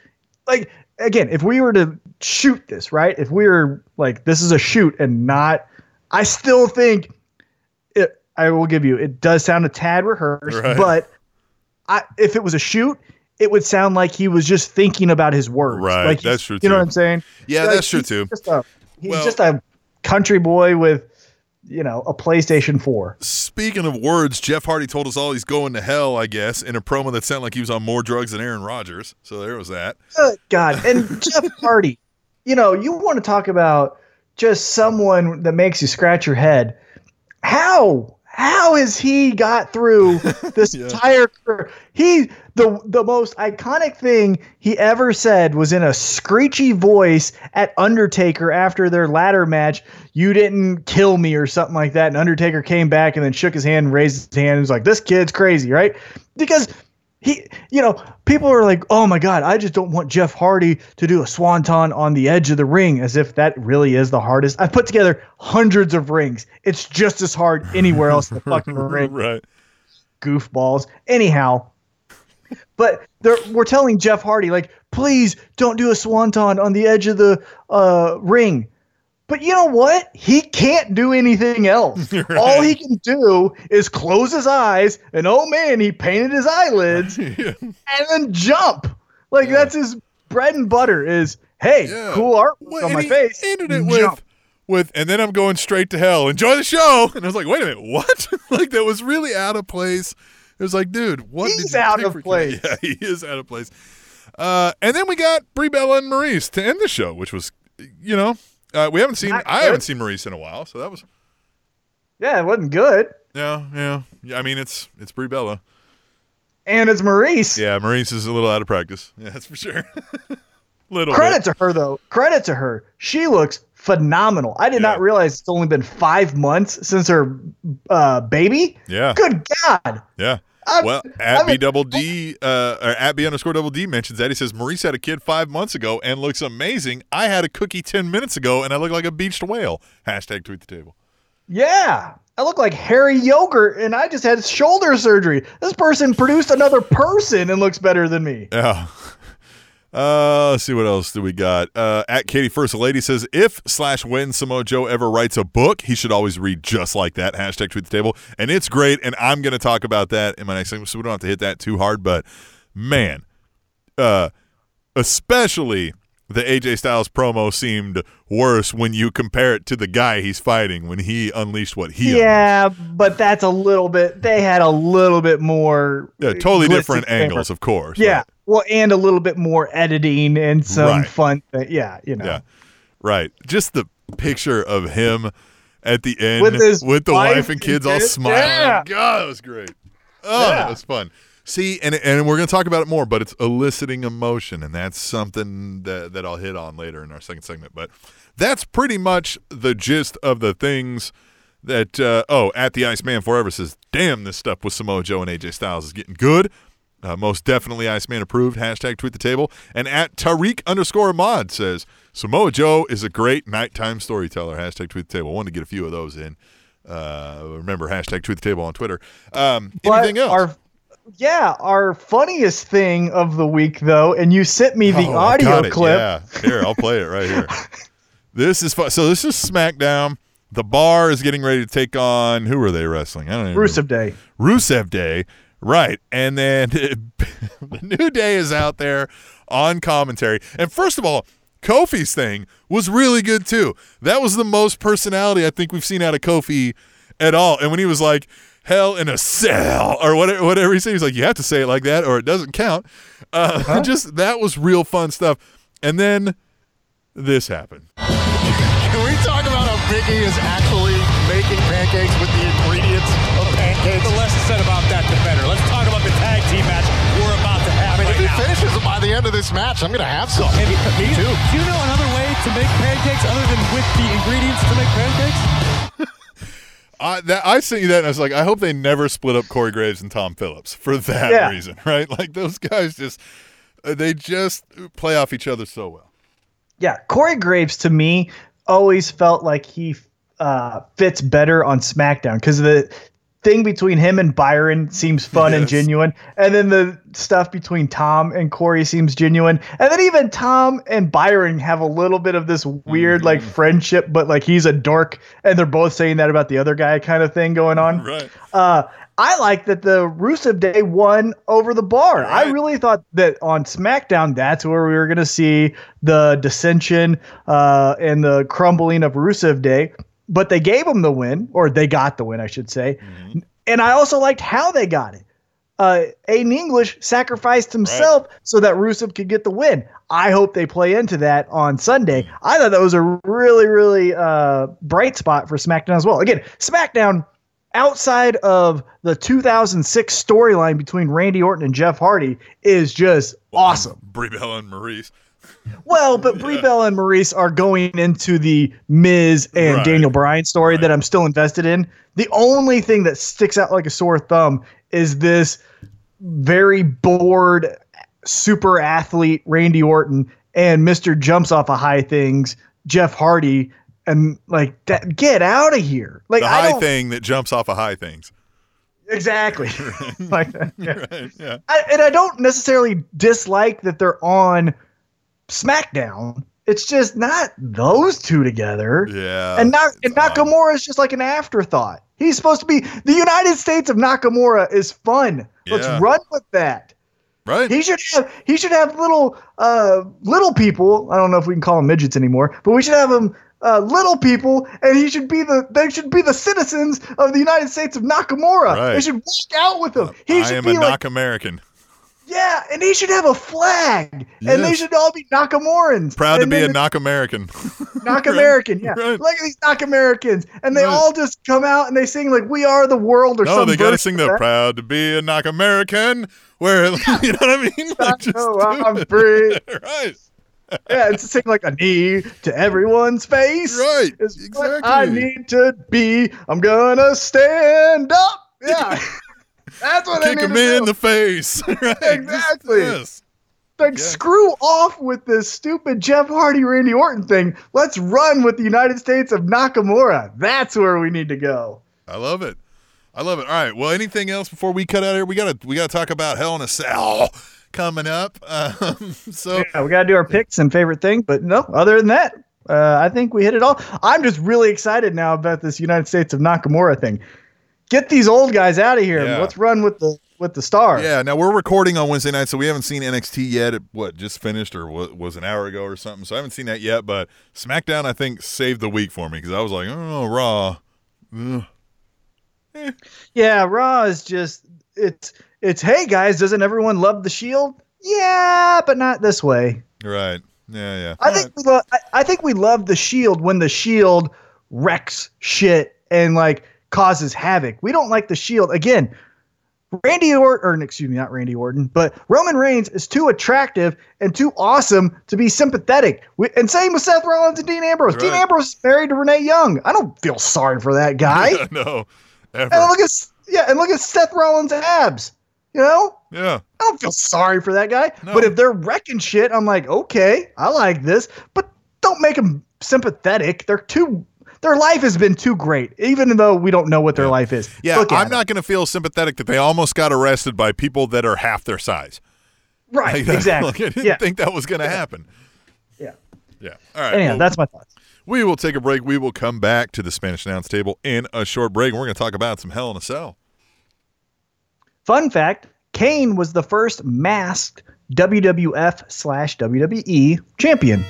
like, again, if we were to shoot this, right? If we were like, this is a shoot and not, I still think it, I will give you, it does sound a tad rehearsed, but if it was a shoot, it would sound like he was just thinking about his words. Right. Like, that's true. You know what I'm saying? Yeah, like, that's true too. He's just a country boy with, you know, a PlayStation 4. Speaking of words, Jeff Hardy told us all he's going to hell, I guess, in a promo that sounded like he was on more drugs than Aaron Rodgers. So there was that. Good God. And Jeff Hardy, you know, you want to talk about just someone that makes you scratch your head. How has he got through this entire career? The most iconic thing he ever said was in a screechy voice at Undertaker after their ladder match, you didn't kill me or something like that. And Undertaker came back and then shook his hand and raised his hand and was like, this kid's crazy, right? Because he, you know, people are like, oh my God, I just don't want Jeff Hardy to do a swanton on the edge of the ring, as if that really is the hardest. I've put together hundreds of rings. It's just as hard anywhere else in the fucking ring. Right. Goofballs. Anyhow, but we're telling Jeff Hardy, like, please don't do a swanton on the edge of the ring. But you know what? He can't do anything else. Right. All he can do is close his eyes, and oh man, he painted his eyelids, and then jump. Like, that's his bread and butter is, hey, cool art on my face. Ended it with, and then I'm going straight to hell. Enjoy the show. And I was like, wait a minute, what? Like, that was really out of place. It was like, dude, what? He's out of place. Yeah, he is out of place. And then we got Brie Bella and Maurice to end the show, which was, you know. We haven't seen. I haven't seen Maurice in a while, so that was. Yeah, it wasn't good. Yeah. I mean, it's Brie Bella, and it's Maurice. Yeah, Maurice is a little out of practice. Yeah, that's for sure. Credit to her though. Credit to her. She looks phenomenal. I did not realize it's only been 5 months since her baby. Yeah. Good God. Yeah. Well, at B_D or at B_D mentions that. He says, Maurice had a kid 5 months ago and looks amazing. I had a cookie 10 minutes ago and I look like a beached whale. Hashtag tweet the table. Yeah. I look like hairy yogurt and I just had shoulder surgery. This person produced another person and looks better than me. Yeah. Let's see what else do we got. At Katie First Lady says, if / when Samoa Joe ever writes a book, he should always read just like that. Hashtag tweet the table. And it's great, and I'm going to talk about that in my next segment, so we don't have to hit that too hard. But, man, especially the AJ Styles promo seemed worse when you compare it to the guy he's fighting when he unleashed what he unleashed. But that's a little bit – they had a little bit more – totally different angles, of course. Yeah. Right? Well, and a little bit more editing and some fun. Yeah, you know. Yeah, right. Just the picture of him at the end with the wife and kids all smiling. Yeah. God, that was great. Oh, yeah. That was fun. See, and we're going to talk about it more, but it's eliciting emotion, and that's something that I'll hit on later in our second segment. But that's pretty much the gist of the things that, at the Iceman Forever says, damn, this stuff with Samoa Joe and AJ Styles is getting good. Most definitely Iceman approved. Hashtag tweet the table. And at Tariq _Ahmad says, Samoa Joe is a great nighttime storyteller. Hashtag tweet the table. I wanted to get a few of those in. Remember, hashtag tweet the table on Twitter. Anything else? Our funniest thing of the week, though, and you sent me the audio clip. Yeah. Here, I'll play it right here. This is fun. So this is SmackDown. The Bar is getting ready to take on, who are they wrestling? I don't even Rusev remember. Day. Rusev Day. Right, and then the New Day is out there on commentary. And first of all, Kofi's thing was really good too. That was the most personality I think we've seen out of Kofi at all. And when he was like, hell in a cell, or whatever he said, he's like, you have to say it like that or it doesn't count. Just that was real fun stuff. And then this happened. Can we talk about how Biggie is actually making pancakes with the ingredients of pancakes? The less said about that, the better. Let's talk about the tag team match we're about to have right now. If he finishes by the end of this match, I'm going to have some. Me too. Do you know another way to make pancakes other than with the ingredients to make pancakes? I sent you that, and I was like, I hope they never split up Corey Graves and Tom Phillips for that reason, right? Like, those guys just play off each other so well. Yeah, Corey Graves, to me, always felt like he fits better on SmackDown because the thing between him and Byron seems fun and genuine, and then the stuff between Tom and Corey seems genuine, and then even Tom and Byron have a little bit of this weird like friendship, but like he's a dork and they're both saying that about the other guy kind of thing going on. Right. I like that the Rusev Day won over the Bar. Right. I really thought that on SmackDown, that's where we were going to see the dissension and the crumbling of Rusev Day. But they gave them the win, or they got the win, I should say. Mm-hmm. And I also liked how they got it. Aiden English sacrificed himself so that Rusev could get the win. I hope they play into that on Sunday. Mm-hmm. I thought that was a really, really bright spot for SmackDown as well. Again, SmackDown, outside of the 2006 storyline between Randy Orton and Jeff Hardy, is just awesome. Brie Bella and Maurice. Well, but Brie Bella and Maurice are going into the Miz and Daniel Bryan story that I'm still invested in. The only thing that sticks out like a sore thumb is this very bored super athlete Randy Orton and Mr. Jumps Off of High Things, Jeff Hardy, and like that, get out of here. Like the high thing that jumps off of high things. Exactly. Like that. Yeah. Right, yeah. I don't necessarily dislike that they're on SmackDown. It's just not those two together. Yeah. And Nakamura is just like an afterthought. He's supposed to be the United States of Nakamura is fun. Yeah. Let's run with that. Right. He should have little people. I don't know if we can call them midgets anymore, but we should have them little people, and they should be the citizens of the United States of Nakamura. Right. They should walk out with him. I am a Nakamerican. Yeah, and he should have a flag, and they should all be Nakamorans. Proud to be a Nakamerican. Nakamerican, yeah. Right. Look at these Nakamericans, and they all just come out and they sing like "We Are the World" or something. No, they gotta sing that. Proud to be a Nakamerican. Where you know what I mean? Like, I'm free. Right. Yeah, it's sing like a knee to everyone's face. Right. It's exactly. What I need to be. I'm gonna stand up. Yeah. That's what Kick I need him to in do. The face. Right? Exactly. Yes. Like, screw off with this stupid Jeff Hardy, Randy Orton thing. Let's run with the United States of Nakamura. That's where we need to go. I love it. I love it. All right. Well, anything else before we cut out here? We gotta talk about Hell in a Cell coming up. We gotta do our picks and favorite thing. But no, other than that, I think we hit it all. I'm just really excited now about this United States of Nakamura thing. Get these old guys out of here. Yeah. Let's run with the stars. Yeah. Now we're recording on Wednesday night, so we haven't seen NXT yet. It just finished or was an hour ago or something. So I haven't seen that yet. But SmackDown, I think, saved the week for me because I was like, oh, Raw. Ugh. Yeah, Raw is just it's hey guys, doesn't everyone love the Shield? Yeah, but not this way. Right. Yeah. I think we love the Shield when the Shield wrecks shit and like causes havoc. We don't like the Shield again. Roman Reigns is too attractive and too awesome to be sympathetic. And same with Seth Rollins and Dean Ambrose. Right. Dean Ambrose is married to Renee Young. I don't feel sorry for that guy. Yeah, no. Ever. And look at Seth Rollins' abs. You know? Yeah. I don't feel sorry for that guy. No. But if they're wrecking shit, I'm like, okay, I like this. But don't make them sympathetic. Their life has been too great, even though we don't know what their life is. Yeah, I'm not going to feel sympathetic that they almost got arrested by people that are half their size. Right, like that, exactly. Like, I didn't think that was going to happen. Yeah. Yeah. All right. Anyhow, that's my thoughts. We will take a break. We will come back to the Spanish Announce Table in a short break. We're going to talk about some Hell in a Cell. Fun fact, Kane was the first masked WWF/WWE champion.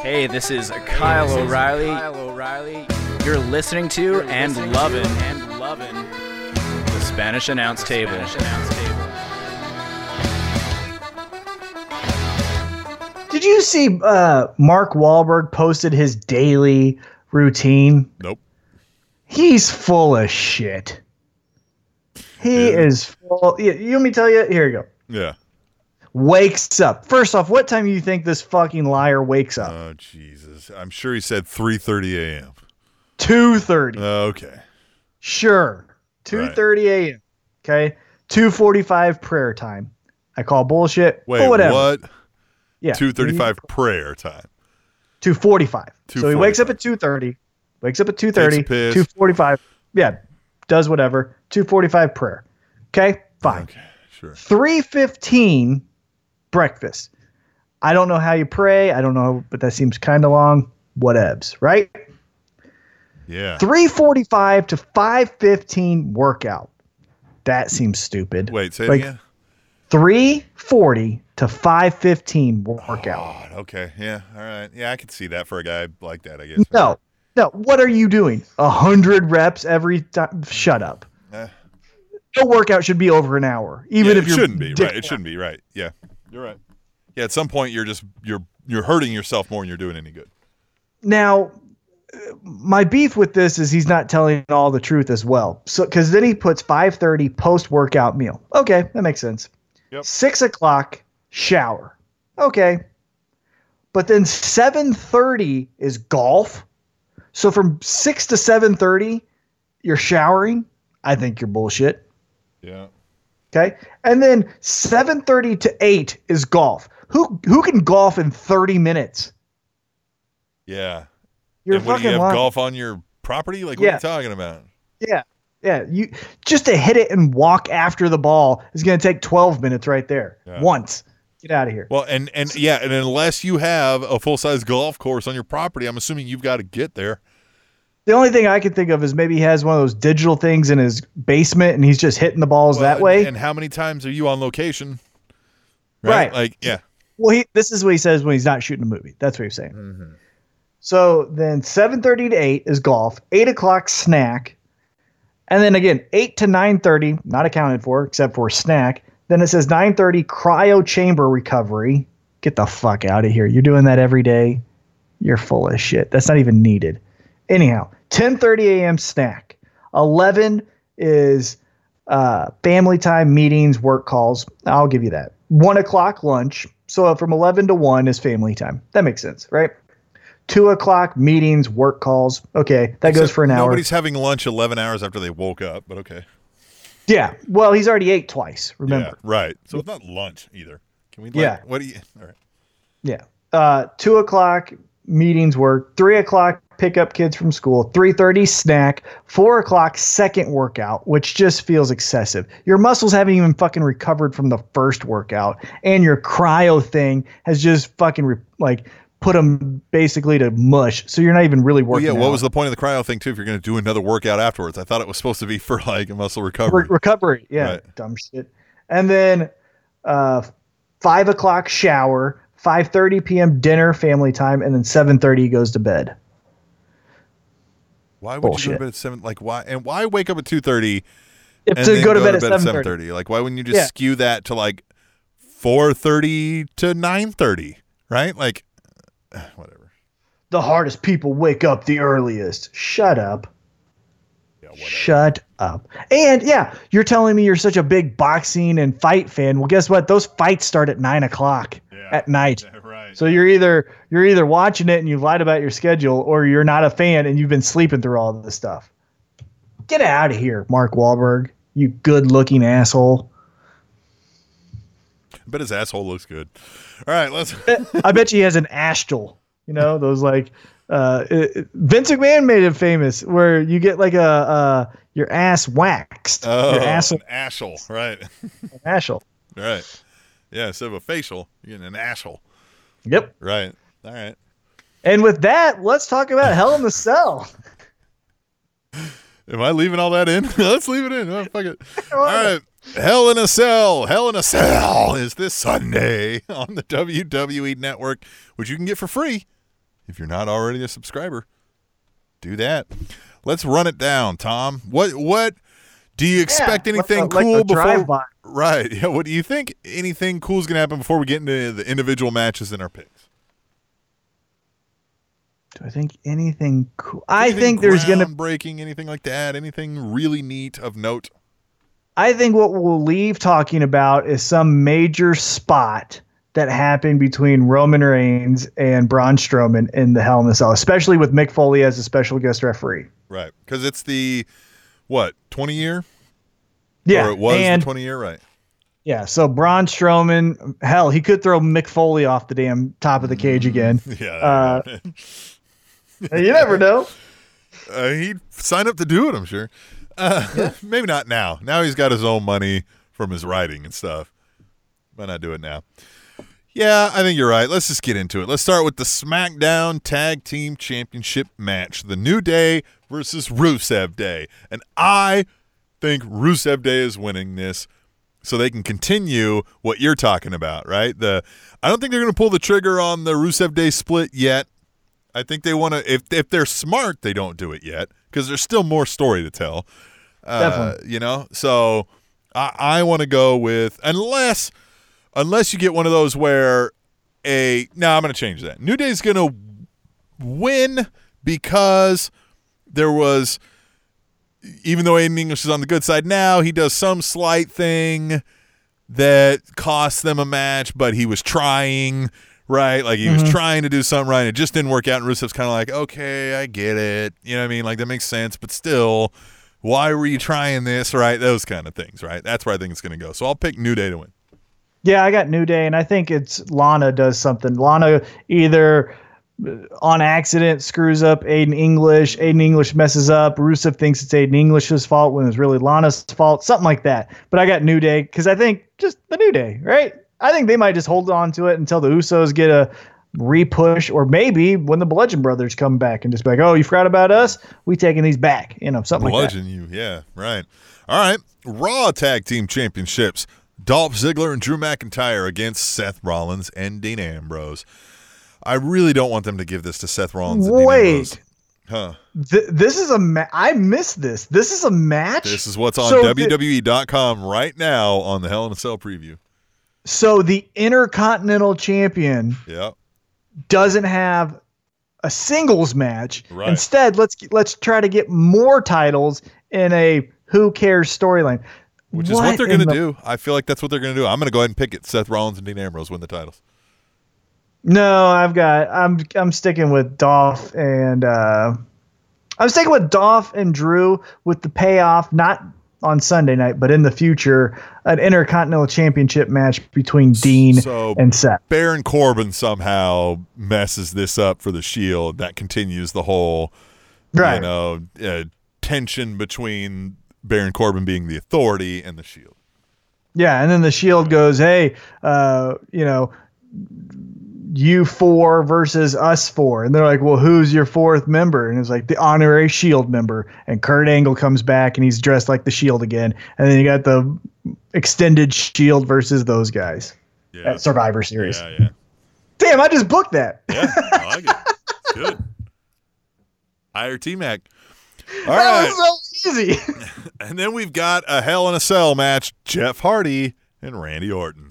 Hey, this is Kyle O'Reilly. You're listening to and loving the Spanish Announce Table. Did you see Mark Wahlberg posted his daily routine? Nope. He's full of shit. He is full. You want me to tell you? Here you go. Yeah. Wakes up. First off, what time do you think this fucking liar wakes up? Oh, Jesus. I'm sure he said 3:30 a.m. 2:30. Okay. Sure. 2:30 a.m. Okay. 2:45 prayer time. I call bullshit. Wait, whatever. What? Yeah, 2:35 prayer time. 2:45. So he wakes up at 2:30. Wakes up at 2:30. 2:45. Yeah, does whatever. 2:45 prayer. Okay, fine. Okay, sure. 3:15 breakfast. I don't know how you pray. I don't know, but that seems kind of long. Whatevs, right? Yeah. 3:45 to 5:15 workout. That seems stupid. Wait, say it again. 3:40 to 5:15 workout. Oh, okay. Yeah. All right. Yeah, I could see that for a guy like that, I guess. No. What are you doing? 100 reps every time? Shut up. The workout should be over an hour, even if you're. It shouldn't be right. It shouldn't be right. Yeah, you're right. Yeah, at some point you're just you're hurting yourself more than you're doing any good. Now, my beef with this is he's not telling all the truth as well. So, because then he puts 5:30 post-workout meal. Okay, that makes sense. Yep. 6:00 shower. Okay. But then 7:30 is golf. So from 6 to 7:30, you're showering. I think you're bullshit. Yeah. Okay. And then 7:30 to 8 is golf. Who can golf in 30 minutes? Yeah. You're and fucking you have lying. Golf on your property? Like, what are you talking about? Yeah. Yeah, you just to hit it and walk after the ball is going to take 12 minutes right there. Yeah. Once. Get out of here. Well, and unless you have a full-size golf course on your property, I'm assuming you've got to get there. The only thing I can think of is maybe he has one of those digital things in his basement and he's just hitting the balls that way. And how many times are you on location? Right. Like, yeah. Well, this is what he says when he's not shooting a movie. That's what he's saying. Mm-hmm. So then 7:30 to 8 is golf, 8:00 snack. And then again, 8 to 9:30, not accounted for except for snack. Then it says 9:30 cryo chamber recovery. Get the fuck out of here. You're doing that every day. You're full of shit. That's not even needed. Anyhow, 10:30 a.m. snack. 11 is family time, meetings, work calls. I'll give you that. 1:00 lunch. So from 11 to 1 is family time. That makes sense, right? 2:00 meetings, work calls. Okay, that goes for an hour. Nobody's having lunch 11 hours after they woke up, but okay. Yeah. Well, he's already ate twice, remember. Yeah, right. So it's not lunch either. Can we like, yeah. What do you all right. Yeah. 2 o'clock meetings work, 3 o'clock pick up kids from school, 3:30 snack, 4 o'clock second workout, which just feels excessive. Your muscles haven't even fucking recovered from the first workout, and your cryo thing has just fucking put them basically to mush, so you're not even really working out. What was the point of the cryo thing too if you're going to do another workout afterwards? I thought it was supposed to be for like a muscle recovery. Recovery, yeah, right. Dumb shit. And then 5 o'clock shower, 5:30 p.m. dinner, family time, and then 7:30 goes to bed. Why would Bullshit. You go to bed at 7? Like why? And why wake up at 2:30? If to go to bed at 7:30, like why wouldn't you just skew that to like 4:30 to 9:30? Right, like. Whatever. The hardest people wake up the earliest. Shut up. Yeah, shut up. And yeah, you're telling me you're such a big boxing and fight fan. Well, guess what? Those fights start at 9 o'clock at night. Yeah, right. So you're either watching it and you've lied about your schedule, or you're not a fan and you've been sleeping through all this stuff. Get out of here, Mark Wahlberg. You good-looking asshole. I bet his asshole looks good. All right, let's. I bet he has an ashtole. You know those like Vince McMahon made it famous, where you get like your ass waxed. Oh, your asshole. An asshole, right? An asshole, right? Yeah, instead of a facial, you're getting an asshole. Yep. Right. All right. And with that, let's talk about Hell in the Cell. Am I leaving all that in? Let's leave it in. Oh, fuck it. All right. Hell in a Cell. Hell in a Cell is this Sunday on the WWE Network, which you can get for free if you're not already a subscriber. Do that. Let's run it down, Tom. What do you expect anything cool before? Right. Yeah, what do you think anything cool is going to happen before we get into the individual matches and our picks? Do I think anything cool? I think there's going to be groundbreaking, anything like that, anything really neat of note. I think what we'll leave talking about is some major spot that happened between Roman Reigns and Braun Strowman in the Hell in a Cell, especially with Mick Foley as a special guest referee. Right. Because it's the, 20-year? Yeah. Or it was the 20-year, right. Yeah, so Braun Strowman, hell, he could throw Mick Foley off the damn top of the cage again. Yeah. You never know. He'd sign up to do it, I'm sure. Maybe not now. Now he's got his own money from his writing and stuff. Might not do it now. Yeah, I think you're right. Let's just get into it. Let's start with the SmackDown Tag Team Championship match. The New Day versus Rusev Day. And I think Rusev Day is winning this so they can continue what you're talking about, right? I don't think they're going to pull the trigger on the Rusev Day split yet. I think they want to, if they're smart, they don't do it yet because there's still more story to tell. Definitely. You know, so I want to go with, unless you get one of those where I'm going to change that. New Day's going to win because there was, even though Aiden English is on the good side now, he does some slight thing that costs them a match, but he was trying. Right, like he was trying to do something right, and it just didn't work out, and Rusev's kind of like, okay, I get it, you know what I mean, like that makes sense, but still, why were you trying this, right, those kind of things, right, that's where I think it's going to go, so I'll pick New Day to win. Yeah, I got New Day, and I think it's Lana does something. Lana either on accident screws up Aiden English messes up, Rusev thinks it's Aiden English's fault when it's really Lana's fault, something like that, but I got New Day, because I think just the New Day, right? I think they might just hold on to it until the Usos get a re-push, or maybe when the Bludgeon Brothers come back and just be like, oh, you forgot about us? We taking these back. You know, something Bludgeon like that. Bludgeon you, yeah, right. All right, Raw Tag Team Championships. Dolph Ziggler and Drew McIntyre against Seth Rollins and Dean Ambrose. I really don't want them to give this to Seth Rollins and Dean Ambrose. Huh. This is a I missed this. This is a match? This is what's on WWE.com right now on the Hell in a Cell preview. So the Intercontinental Champion doesn't have a singles match. Right. Instead, let's try to get more titles in a who cares storyline. Which is what they're going to do. I feel like that's what they're going to do. I'm going to go ahead and pick it. Seth Rollins and Dean Ambrose win the titles. No, I'm sticking with Dolph and Drew with the payoff, not on Sunday night, but in the future, an Intercontinental Championship match between Dean and Seth. Baron Corbin somehow messes this up for the Shield. That continues the whole, tension between Baron Corbin being the authority and the Shield. Yeah, and then the Shield goes, hey, you four versus us four. And they're like, well, who's your fourth member? And it's like the honorary Shield member. And Kurt Angle comes back and he's dressed like the Shield again. And then you got the extended Shield versus those guys at Survivor Series. Yeah, yeah. Damn, I just booked that. Yeah, I like it. It's good. Hire T-Mac. All right. That was so easy. And then we've got a Hell in a Cell match, Jeff Hardy and Randy Orton.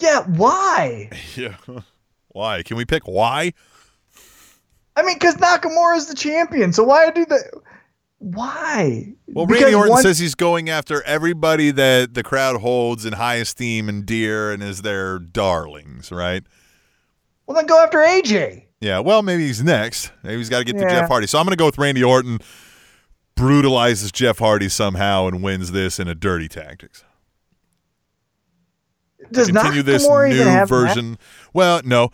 Yeah, why? Yeah, why? Can we pick why? I mean, because Nakamura's the champion, so why do that? Why? Well, because Randy Orton says he's going after everybody that the crowd holds in high esteem and dear and is their darlings, right? Well, then go after AJ. Yeah, well, maybe he's next. Maybe he's got to get to Jeff Hardy. So I'm going to go with Randy Orton, brutalizes Jeff Hardy somehow, and wins this in a dirty tactics. Does continue this new version. That? Well, no.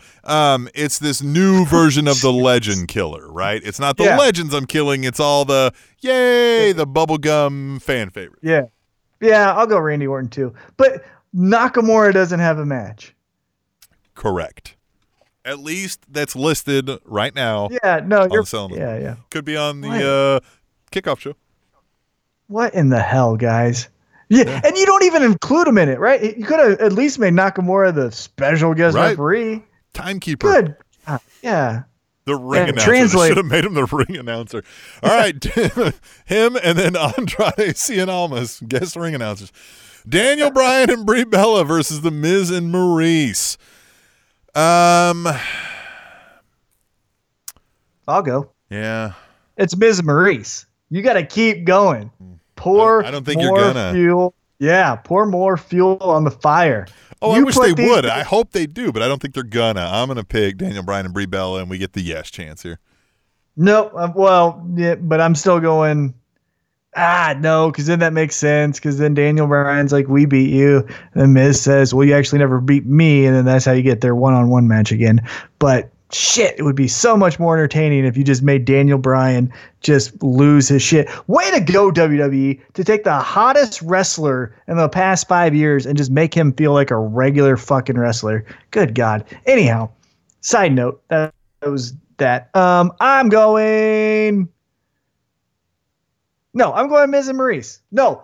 It's this new version of the legend killer, right? It's not the legends I'm killing. It's all the, yay, the bubblegum fan favorite. Yeah. Yeah, I'll go Randy Orton too. But Nakamura doesn't have a match. Correct. At least that's listed right now. Yeah, no. Yeah. Could be on the kickoff show. What in the hell, guys? Yeah, and you don't even include him in it, right? You could have at least made Nakamura the special guest referee. Timekeeper. Good. Yeah. The ring announcer. They should have made him the ring announcer. All right. Him and then Andrade Cien Almas, guest ring announcers. Daniel Bryan and Brie Bella versus The Miz and Maryse. I'll go. Yeah. It's Miz and Maryse. You got to keep going. I don't think you're gonna. Fuel. Yeah, pour more fuel on the fire. Oh, I wish they would. I hope they do, but I don't think they're gonna. I'm gonna pick Daniel Bryan and Brie Bella, and we get the yes chance here. No, but I'm still going. No, because then that makes sense. Because then Daniel Bryan's like, "We beat you," and then Miz says, "Well, you actually never beat me," and then that's how you get their one-on-one match again. But shit, it would be so much more entertaining if you just made Daniel Bryan just lose his shit. Way to go, WWE, to take the hottest wrestler in the past 5 years and just make him feel like a regular fucking wrestler. Good God. Anyhow, side note, that was that. I'm going Miz and Maryse. Okay. Well,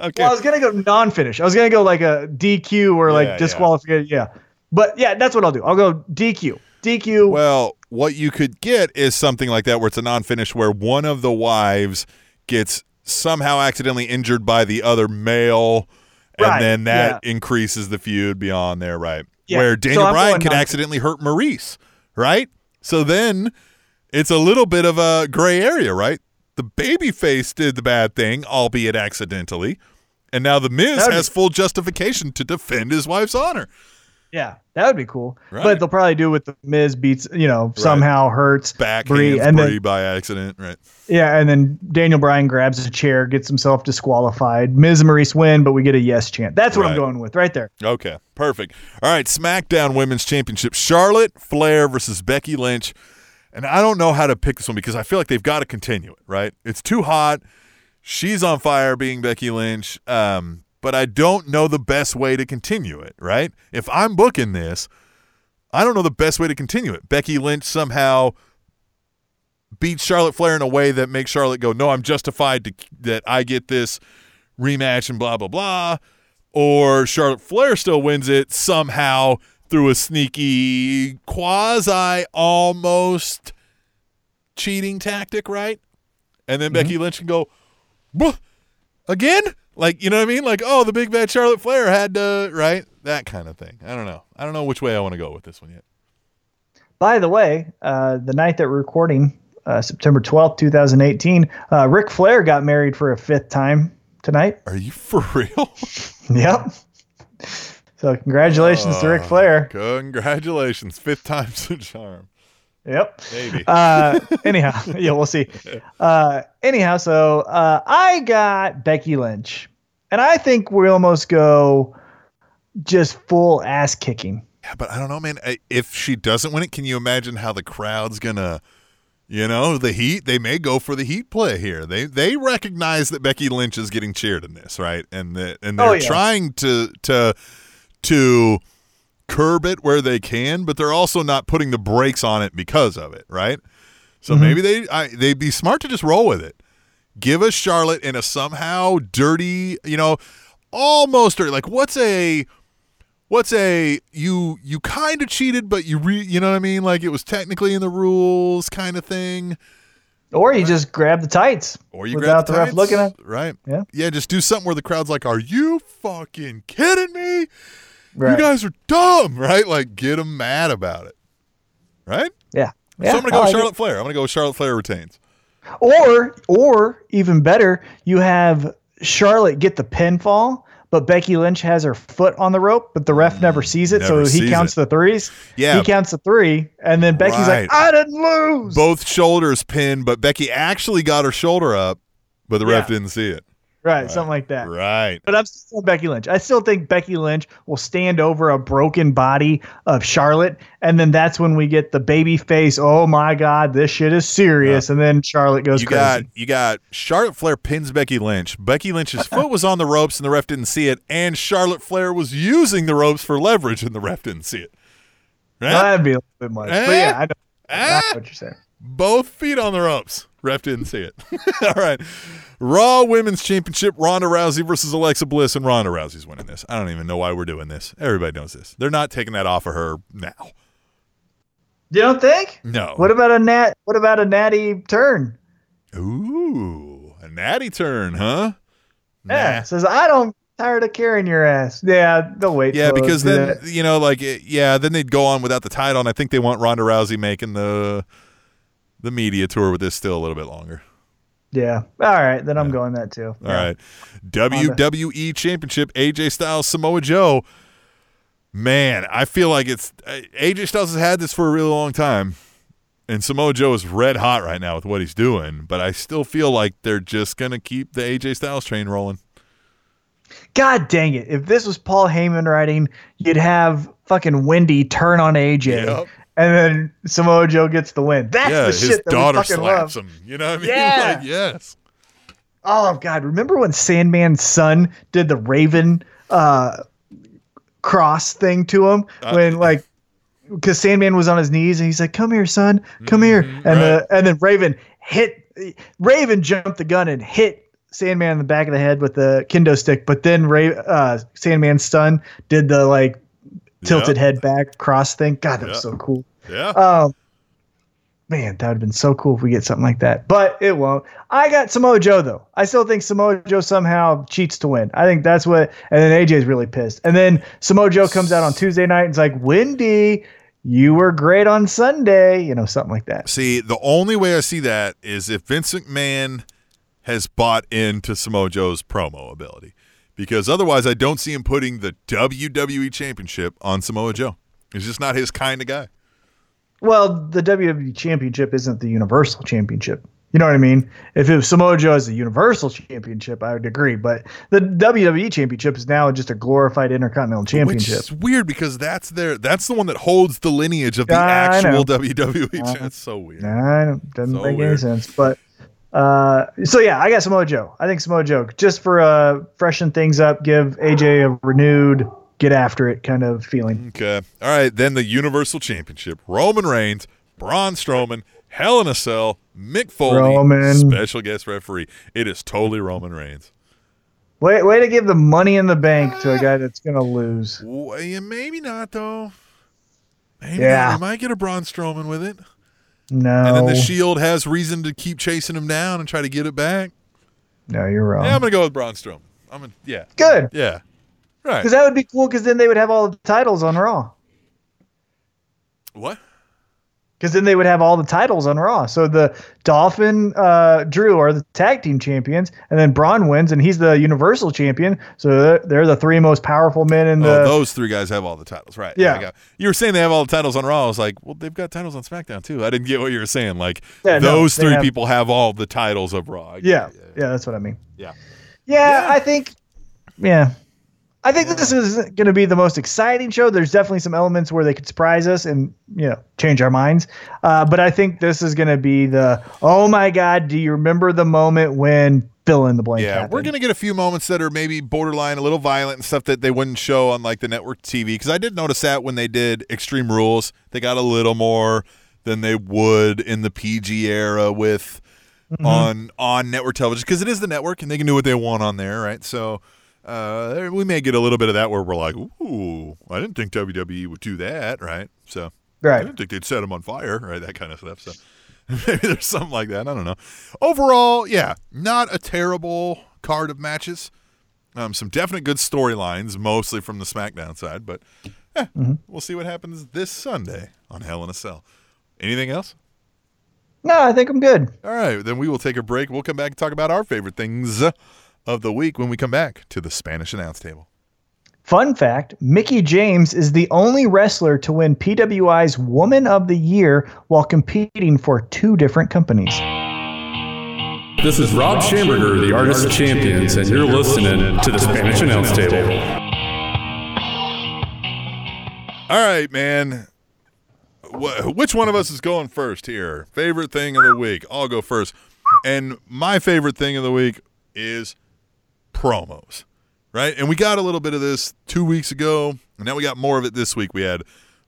I was going to go non-finish. I was going to go like a DQ or disqualification. Yeah. But, yeah, that's what I'll do. I'll go DQ. DQ. Well, what you could get is something like that where it's a non-finish where one of the wives gets somehow accidentally injured by the other male, and then that increases the feud beyond there, right? Yeah. Where Daniel Bryan could accidentally hurt Maryse, right? So then it's a little bit of a gray area, right? The babyface did the bad thing, albeit accidentally, and now The Miz has full justification to defend his wife's honor. Yeah, that would be cool. Right. But they'll probably do with the Miz beats, somehow hurts Brie and then, by accident, right? Yeah, and then Daniel Bryan grabs a chair, gets himself disqualified. Miz and Maryse win, but we get a yes chant. That's what I'm going with right there. Okay, perfect. All right, SmackDown Women's Championship. Charlotte Flair versus Becky Lynch. And I don't know how to pick this one because I feel like they've got to continue it, right? It's too hot. She's on fire being Becky Lynch. But I don't know the best way to continue it, right? If I'm booking this, I don't know the best way to continue it. Becky Lynch somehow beats Charlotte Flair in a way that makes Charlotte go, no, I'm justified that I get this rematch and blah, blah, blah. Or Charlotte Flair still wins it somehow through a sneaky quasi-almost cheating tactic, right? And then Becky Lynch can go, again? Like, you know what I mean? Like, oh, the big bad Charlotte Flair had to, right? That kind of thing. I don't know. I don't know which way I want to go with this one yet. By the way, the night that we're recording, September 12th, 2018, Ric Flair got married for a fifth time tonight. Are you for real? Yep. So congratulations to Ric Flair. Congratulations. Fifth time's a charm. Yep. Maybe. Anyhow, yeah, we'll see. So I got Becky Lynch, and I think we almost go just full ass kicking. Yeah, but I don't know, man. If she doesn't win it, can you imagine how the crowd's gonna? You know, the heat, they may go for the heat play here. They recognize that Becky Lynch is getting cheered in this, right? And they're trying to curb it where they can, but they're also not putting the brakes on it because of it, right? So maybe they'd be smart to just roll with it. Give us Charlotte in a somehow dirty, you know, almost dirty. Like what's a you kind of cheated, but you know what I mean? Like it was technically in the rules kind of thing. Or you just grab the tights. Or you grab the tights. Without the ref looking at it. Right. Yeah. Yeah, just do something where the crowd's like, are you fucking kidding me? Right. You guys are dumb, right? Like get them mad about it. Right? Yeah. So I'm going to go with Charlotte Flair. I'm going to go with Charlotte Flair retains. Or even better, you have Charlotte get the pinfall. But Becky Lynch has her foot on the rope, but the ref never sees it, so he counts the threes. Yeah. He counts the three, and then Becky's like, I didn't lose! Both shoulders pinned, but Becky actually got her shoulder up, but the ref didn't see it. Right, something like that. Right. But I'm still Becky Lynch. I still think Becky Lynch will stand over a broken body of Charlotte, and then that's when we get the baby face, oh my God, this shit is serious, and then Charlotte goes crazy. You got Charlotte Flair pins Becky Lynch. Becky Lynch's foot was on the ropes, and the ref didn't see it, and Charlotte Flair was using the ropes for leverage, and the ref didn't see it. Right? Well, that'd be a little bit much. But yeah, I know what you're saying. Both feet on the ropes. Ref didn't see it. All right. Raw Women's Championship, Ronda Rousey versus Alexa Bliss, and Ronda Rousey's winning this. I don't even know why we're doing this. Everybody knows this. They're not taking that off of her now. You don't think? No. What about a natty turn? Ooh, a natty turn, huh? Yeah. Nah. Says I'm tired of carrying your ass. Yeah, they'll wait. Yeah, because then you know, like, then they'd go on without the title, and I think they want Ronda Rousey making the media tour with this still a little bit longer. Yeah. All right. Then I'm going that too. All right. WWE Championship, AJ Styles, Samoa Joe. Man, I feel like it's AJ Styles has had this for a really long time, and Samoa Joe is red hot right now with what he's doing, but I still feel like they're just going to keep the AJ Styles train rolling. God dang it. If this was Paul Heyman writing, you'd have fucking Wendy turn on AJ. Yep. And then Samoa Joe gets the win. That's the shit that his daughter slaps him. You know what I mean? Yeah. Like, yes. Oh, God. Remember when Sandman's son did the Raven cross thing to him? Because Sandman was on his knees and he's like, come here, son. Come here. And then Raven jumped the gun and hit Sandman in the back of the head with the kendo stick. But then Sandman's son did the tilted head back cross thing. God, that was so cool. Yeah. Man, that would have been so cool if we get something like that, but it won't. I got Samoa Joe though. I still think Samoa Joe somehow cheats to win. I think that's what, and then AJ's really pissed. And then Samoa Joe comes out on Tuesday night and is like, Wendy, you were great on Sunday, you know, something like that. See, the only way I see that is if Vince McMahon has bought into Samoa Joe's promo ability. Because otherwise, I don't see him putting the WWE Championship on Samoa Joe. He's just not his kind of guy. Well, the WWE Championship isn't the Universal Championship. You know what I mean? If it was Samoa Joe as the Universal Championship, I would agree. But the WWE Championship is now just a glorified Intercontinental Championship. Which is weird because that's the one that holds the lineage of the actual WWE. That's so weird. It doesn't make any sense. But... I got Samoa Joe. I think Samoa Joe, just for freshen things up, give AJ a renewed get after it kind of feeling. Okay. All right, then the Universal Championship. Roman Reigns, Braun Strowman, Hell in a Cell, Mick Foley, special guest referee. It is totally Roman Reigns. Way to give the money in the bank to a guy that's going to lose. Maybe not, though. Maybe not. You might get a Braun Strowman with it. No. And then the Shield has reason to keep chasing him down and try to get it back. No, you're wrong. Yeah, I'm going to go with Braun Strowman. Good. Yeah. Right. Because that would be cool because then they would have all the titles on Raw. What? Because then they would have all the titles on Raw. So the Dolphin, Drew are the tag team champions, and then Braun wins, and he's the Universal champion. So they're the three most powerful men in the. Oh, those three guys have all the titles, right? Yeah. You were saying they have all the titles on Raw. I was like, well, they've got titles on SmackDown too. I didn't get what you were saying. Like those three people have all the titles of Raw. Yeah, that's what I mean. Yeah. I think this is going to be the most exciting show. There's definitely some elements where they could surprise us and, you know, change our minds. But I think this is going to be the, oh my God, do you remember the moment when fill in the blank happened? We're going to get a few moments that are maybe borderline, a little violent and stuff that they wouldn't show on like the network TV. Because I did notice that when they did Extreme Rules, they got a little more than they would in the PG era with on network television. Because it is the network and they can do what they want on there, right? So... we may get a little bit of that where we're like, ooh, I didn't think WWE would do that, right? So I didn't think they'd set them on fire, right? That kind of stuff. So maybe there's something like that. I don't know. Overall, yeah, not a terrible card of matches. Some definite good storylines, mostly from the SmackDown side, but we'll see what happens this Sunday on Hell in a Cell. Anything else? No, I think I'm good. All right, then we will take a break. We'll come back and talk about our favorite things of the week when we come back to the Spanish Announce Table. Fun fact, Mickie James is the only wrestler to win PWI's Woman of the Year while competing for two different companies. This is Rob Schamberger, the Artist Champions, and you're listening to the Spanish Announce Table. All right, man. Which one of us is going first here? Favorite thing of the week. I'll go first. And my favorite thing of the week is promos, right? And we got a little bit of this 2 weeks ago, and now we got more of it this week. We had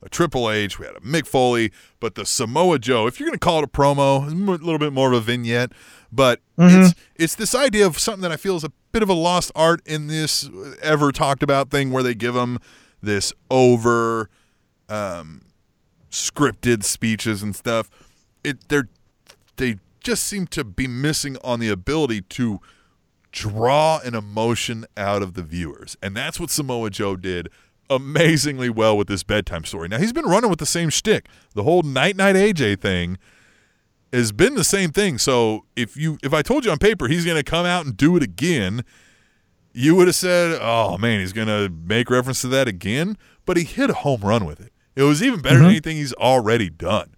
a Triple H, we had a Mick Foley, but the Samoa Joe, if you're going to call it a promo, it's a little bit more of a vignette, but it's this idea of something that I feel is a bit of a lost art in this ever talked about thing where they give them this over scripted speeches and stuff. They just seem to be missing on the ability to draw an emotion out of the viewers. And that's what Samoa Joe did amazingly well with this bedtime story. Now, he's been running with the same shtick. The whole night AJ thing has been the same thing. So if I told you on paper he's going to come out and do it again, you would have said, oh, man, he's going to make reference to that again. But he hit a home run with it. It was even better than anything he's already done.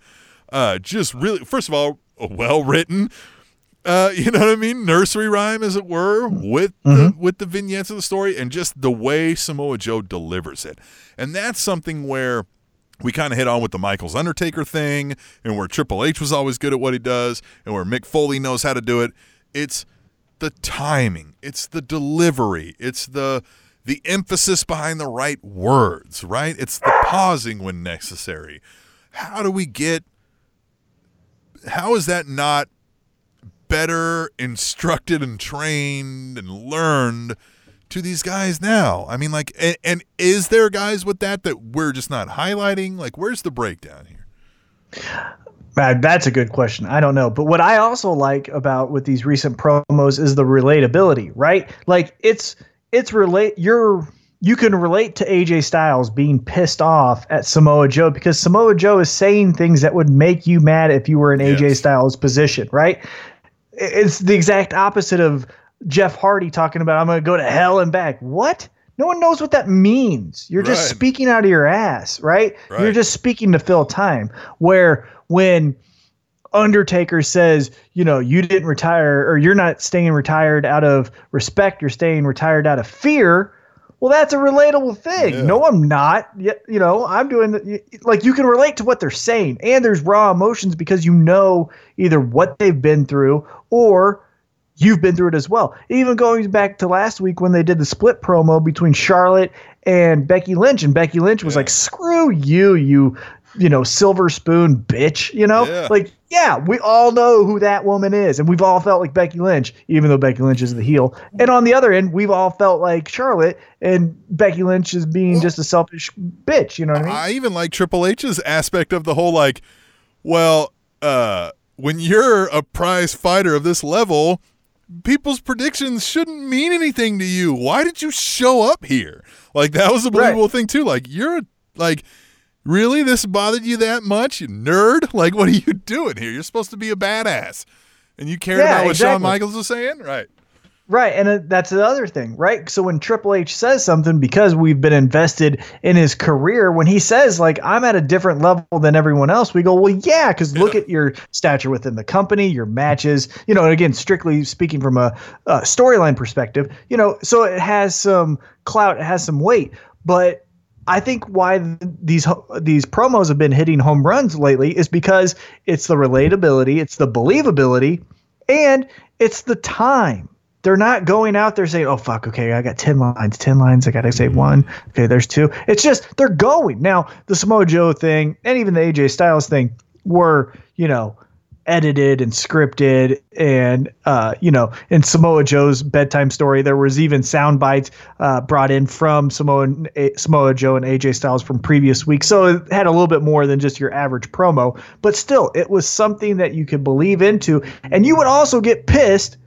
Just really, first of all, well-written. You know what I mean? Nursery rhyme, as it were, with the vignettes of the story and just the way Samoa Joe delivers it. And that's something where we kind of hit on with the Michaels Undertaker thing and where Triple H was always good at what he does and where Mick Foley knows how to do it. It's the timing. It's the delivery. It's the emphasis behind the right words, right? It's the pausing when necessary. How is that not better instructed and trained and learned to these guys now? I mean, like, and is there guys with that we're just not highlighting? Like, where's the breakdown here? That's a good question. I don't know. But what I also like about with these recent promos is the relatability, right? Like you can relate to AJ Styles being pissed off at Samoa Joe because Samoa Joe is saying things that would make you mad if you were in AJ Styles' position, right? It's the exact opposite of Jeff Hardy talking about, I'm going to go to hell and back. What? No one knows what that means. You're just speaking out of your ass, right? You're just speaking to fill time. Where when Undertaker says, you know, you didn't retire or you're not staying retired out of respect, you're staying retired out of fear. Well, that's a relatable thing. Yeah. No, I'm not. You know, I'm doing like you can relate to what they're saying, and there's raw emotions because you know either what they've been through or you've been through it as well. Even going back to last week when they did the split promo between Charlotte and Becky Lynch, and Becky Lynch was like, "Screw you, you know, silver spoon bitch." You know, we all know who that woman is, and we've all felt like Becky Lynch, even though Becky Lynch is the heel. And on the other end, we've all felt like Charlotte, and Becky Lynch is being just a selfish bitch. You know what I mean? I even like Triple H's aspect of the whole like, well, when you're a prize fighter of this level, people's predictions shouldn't mean anything to you. Why did you show up here? Like that was a believable thing too. Like you're like. Really? This bothered you that much, you nerd? Like, what are you doing here? You're supposed to be a badass. And you cared about what Shawn Michaels was saying? Right. Right, and that's the other thing, right? So when Triple H says something, because we've been invested in his career, when he says, like, I'm at a different level than everyone else, we go, well, yeah, because look at your stature within the company, your matches. You know, and again, strictly speaking from a storyline perspective, you know, so it has some clout, it has some weight. But I think why these promos have been hitting home runs lately is because it's the relatability, it's the believability, and it's the time. They're not going out there saying, oh, fuck, okay, I got 10 lines. I got to say one. Okay, there's two. It's just they're going. Now, the Samoa Joe thing and even the AJ Styles thing were, you know, edited and scripted. And, you know, in Samoa Joe's bedtime story, there was even sound bites brought in from Samoa Joe and AJ Styles from previous weeks. So it had a little bit more than just your average promo. But still, it was something that you could believe into. And you would also get pissed.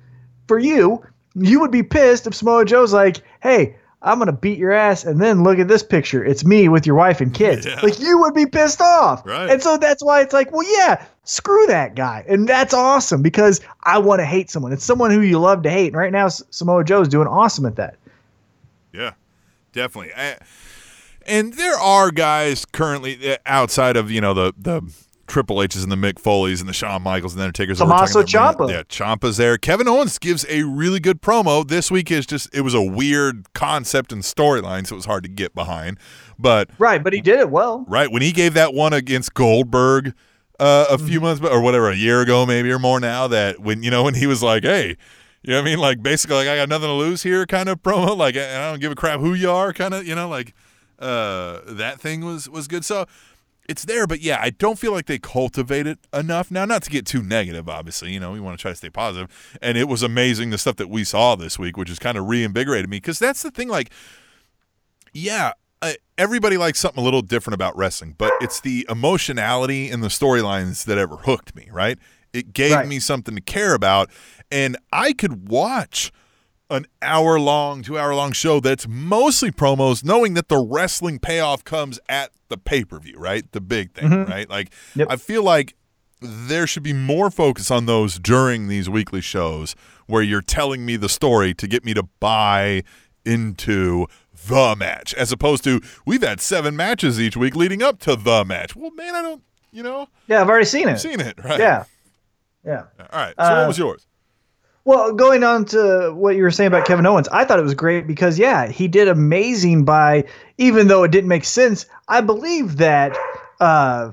For you would be pissed if Samoa Joe's like, hey, I'm going to beat your ass, and then look at this picture. It's me with your wife and kids. Yeah. Like, you would be pissed off. Right. And so that's why it's like, well, yeah, screw that guy. And that's awesome because I want to hate someone. It's someone who you love to hate. And right now, Samoa Joe's doing awesome at that. Yeah, definitely. And there are guys currently outside of, you know, the Triple H's and the Mick Foley's and the Shawn Michaels and the Undertakers. Tommaso Ciampa. Yeah, Ciampa's there. Kevin Owens gives a really good promo. This week it was a weird concept and storyline, so it was hard to get behind. But he did it well. Right, when he gave that one against Goldberg a few months, or whatever, a year ago maybe or more now, that when he was like, hey, you know what I mean? Like, basically, like, I got nothing to lose here kind of promo. Like, and I don't give a crap who you are kind of, that thing was good. So, it's there, but yeah, I don't feel like they cultivate it enough. Now, not to get too negative, obviously, we want to try to stay positive. And it was amazing, the stuff that we saw this week, which has kind of reinvigorated me. Because that's the thing, like, yeah, everybody likes something a little different about wrestling, but it's the emotionality and the storylines that ever hooked me, right? It gave me something to care about. And I could watch an hour-long, 2-hour-long show that's mostly promos, knowing that the wrestling payoff comes at the pay-per-view, right? The big thing, right? Like, I feel like there should be more focus on those during these weekly shows where you're telling me the story to get me to buy into the match, as opposed to we've had 7 matches each week leading up to the match. Well, man, I don't, Yeah, I've already seen it. Right? Yeah. All right, so what was yours? Well, going on to what you were saying about Kevin Owens, I thought it was great because, yeah, he did amazing by, even though it didn't make sense, I believe that. Well,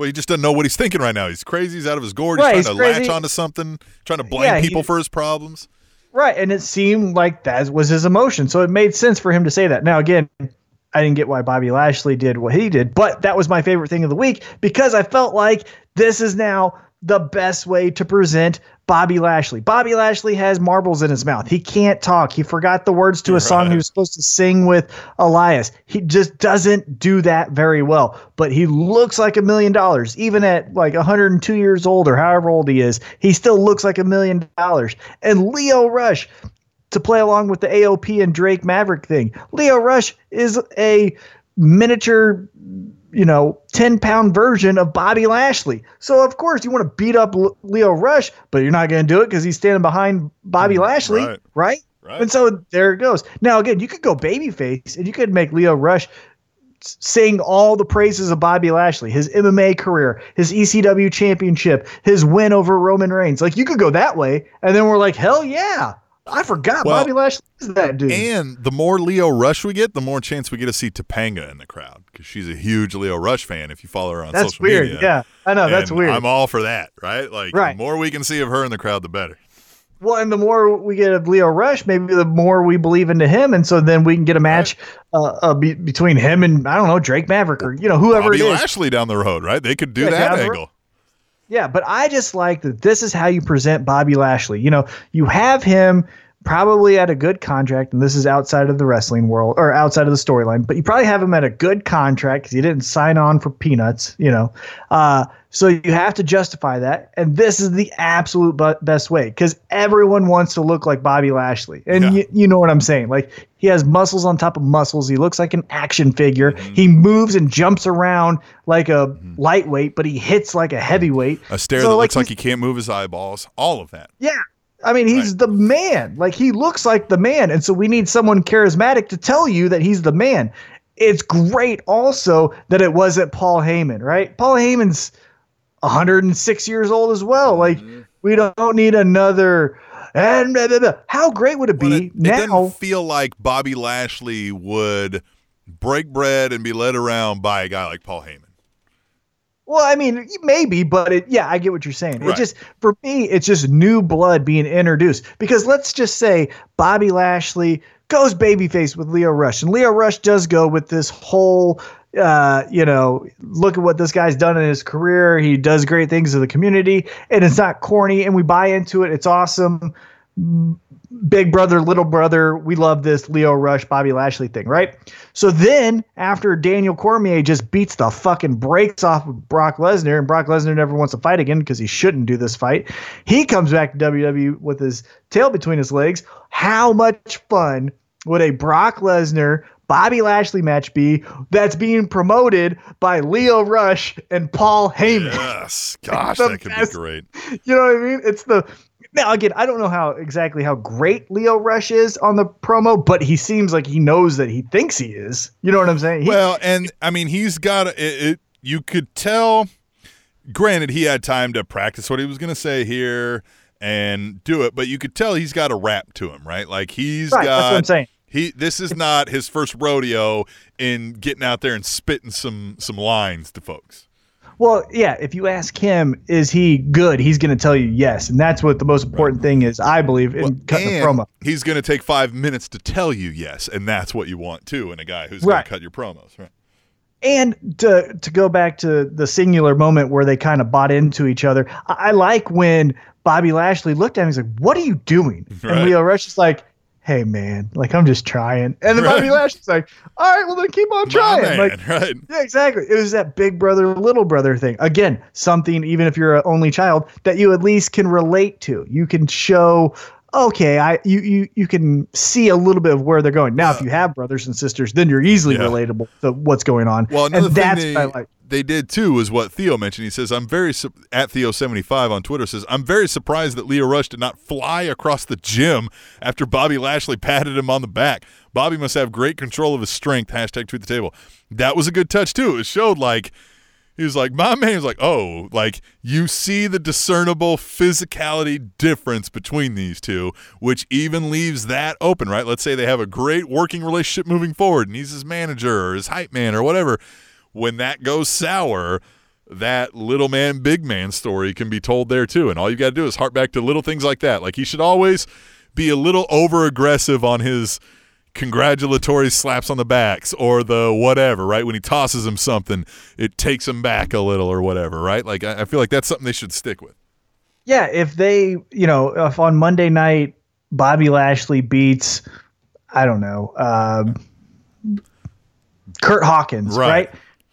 he just doesn't know what he's thinking right now. He's crazy. He's out of his gourd. Right, he's trying to latch onto something, trying to blame people for his problems. Right, and it seemed like that was his emotion, so it made sense for him to say that. Now, again, I didn't get why Bobby Lashley did what he did, but that was my favorite thing of the week because I felt like this is now the best way to present Bobby Lashley. Bobby Lashley has marbles in his mouth. He can't talk. He forgot the words to a song he was supposed to sing with Elias. He just doesn't do that very well, but he looks like $1 million. Even at like 102 years old or however old he is, he still looks like $1 million. And Lio Rush, to play along with the AOP and Drake Maverick thing, Lio Rush is a miniature 10-pound version of Bobby Lashley. So, of course, you want to beat up Lio Rush, but you're not going to do it because he's standing behind Bobby Lashley, right? And so there it goes. Now, again, you could go babyface, and you could make Lio Rush sing all the praises of Bobby Lashley, his MMA career, his ECW championship, his win over Roman Reigns. Like, you could go that way, and then we're like, hell yeah. I forgot Bobby Lashley is that dude. And the more Lio Rush we get, the more chance we get to see Topanga in the crowd because she's a huge Lio Rush fan if you follow her on social media. That's weird. Yeah, I know. That's weird. I'm all for that, right? Like, the more we can see of her in the crowd, the better. Well, and the more we get of Lio Rush, maybe the more we believe into him, and so then we can get a match between him and, I don't know, Drake Maverick or, whoever Bobby it is. Bobby Lashley down the road, right? They could do that angle. Yeah, but I just like that this is how you present Bobby Lashley. You have him probably at a good contract, and this is outside of the wrestling world or outside of the storyline, but you probably have him at a good contract because you didn't sign on for peanuts, you know. So you have to justify that, and this is the absolute best way because everyone wants to look like Bobby Lashley, and you know what I'm saying. Like, he has muscles on top of muscles. He looks like an action figure. Mm-hmm. He moves and jumps around like a lightweight, but he hits like a heavyweight. A stare that looks like he can't move his eyeballs, all of that. Yeah. I mean, he's the man. Like, he looks like the man. And so we need someone charismatic to tell you that he's the man. It's great also that it wasn't Paul Heyman, right? Paul Heyman's 106 years old as well. Like, we don't need another. And blah, blah, blah. How great would it be now? It doesn't feel like Bobby Lashley would break bread and be led around by a guy like Paul Heyman. Well, I mean, maybe, but I get what you're saying. Right. It just, for me, it's just new blood being introduced. Because let's just say Bobby Lashley goes babyface with Leo Rush, and Leo Rush does go with this whole, look at what this guy's done in his career. He does great things to the community, and it's not corny, and we buy into it. It's awesome. Big brother, little brother, we love this Leo Rush, Bobby Lashley thing, right? So then after Daniel Cormier just beats the fucking brakes off of Brock Lesnar, and Brock Lesnar never wants to fight again because he shouldn't do this fight, he comes back to WWE with his tail between his legs. How much fun would a Brock Lesnar, Bobby Lashley match be that's being promoted by Leo Rush and Paul Heyman? Yes, gosh, that could be great. You know what I mean? It's the... Now, again, I don't know how great Leo Rush is on the promo, but he seems like he knows that he thinks he is. You know what I'm saying? He's got it. You could tell. Granted, he had time to practice what he was going to say here and do it, but you could tell he's got a rap to him, right? Like, that's what I'm saying. This is not his first rodeo in getting out there and spitting some lines to folks. Well, yeah, if you ask him, is he good, he's going to tell you yes. And that's what the most important thing is, I believe, in cutting a promo. He's going to take 5 minutes to tell you yes, and that's what you want, too, in a guy who's going to cut your promos. Right. And to go back to the singular moment where they kind of bought into each other, I like when Bobby Lashley looked at him and he's like, "What are you doing?" Right. And Leo Rush is like, "Hey, man, like, I'm just trying." And then Bobby Lashley's like, "All right, well, then keep on trying." Man, like, yeah, exactly. It was that big brother, little brother thing. Again, something, even if you're an only child, that you at least can relate to. You can show, okay, you can see a little bit of where they're going. Now, if you have brothers and sisters, then you're easily relatable to what's going on. Well, another thing they did, too, is what Theo mentioned. He says, at Theo75 on Twitter says, "I'm very surprised that Leo Rush did not fly across the gym after Bobby Lashley patted him on the back. Bobby must have great control of his strength. # tweet the table." That was a good touch, too. It showed, like, he was like, my man was like, oh, like, you see the discernible physicality difference between these two, which even leaves that open, right? Let's say they have a great working relationship moving forward, and he's his manager or his hype man or whatever. When that goes sour, that little man, big man story can be told there too. And all you got to do is hark back to little things like that. Like, he should always be a little over aggressive on his congratulatory slaps on the backs or the whatever, right? When he tosses him something, it takes him back a little or whatever, right? Like, I feel like that's something they should stick with. Yeah. If they, if on Monday night, Bobby Lashley beats, I don't know, Curt Hawkins, right?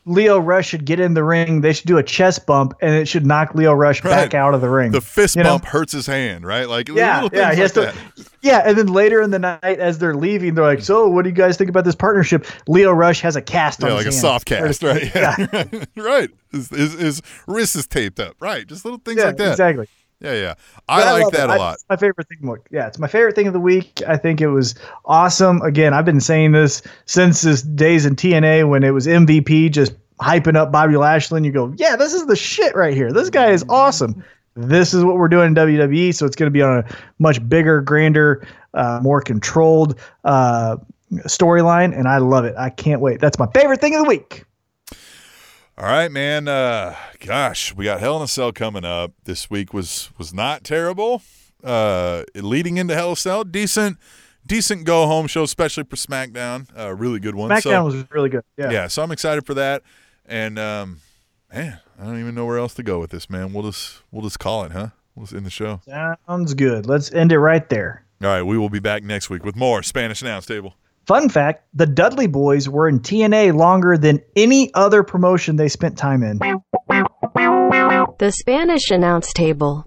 Leo Rush should get in the ring. They should do a chest bump, and it should knock Leo Rush back out of the ring. The fist bump hurts his hand, right? Like, and then later in the night, as they're leaving, they're like, "So, what do you guys think about this partnership?" Leo Rush has a cast on his hand. Like a soft cast, right? Yeah. Right. His wrist is taped up, right? Just little things like that. Exactly. Yeah. I like that a lot. It's my favorite thing. It's my favorite thing of the week. I think it was awesome. Again, I've been saying this since his days in TNA when it was MVP just hyping up Bobby Lashley. And you go, yeah, this is the shit right here. This guy is awesome. This is what we're doing in WWE. So it's going to be on a much bigger, grander, more controlled storyline. And I love it. I can't wait. That's my favorite thing of the week. All right, man. Gosh, we got Hell in a Cell coming up. This week was not terrible. Leading into Hell in a Cell, decent go-home show, especially for SmackDown. Really good one. SmackDown was really good. Yeah, so I'm excited for that. And, man, I don't even know where else to go with this, man. We'll just call it, huh? We'll just end the show. Sounds good. Let's end it right there. All right, we will be back next week with more Spanish Announce Table. Fun fact, the Dudley Boys were in TNA longer than any other promotion they spent time in. The Spanish Announce Table.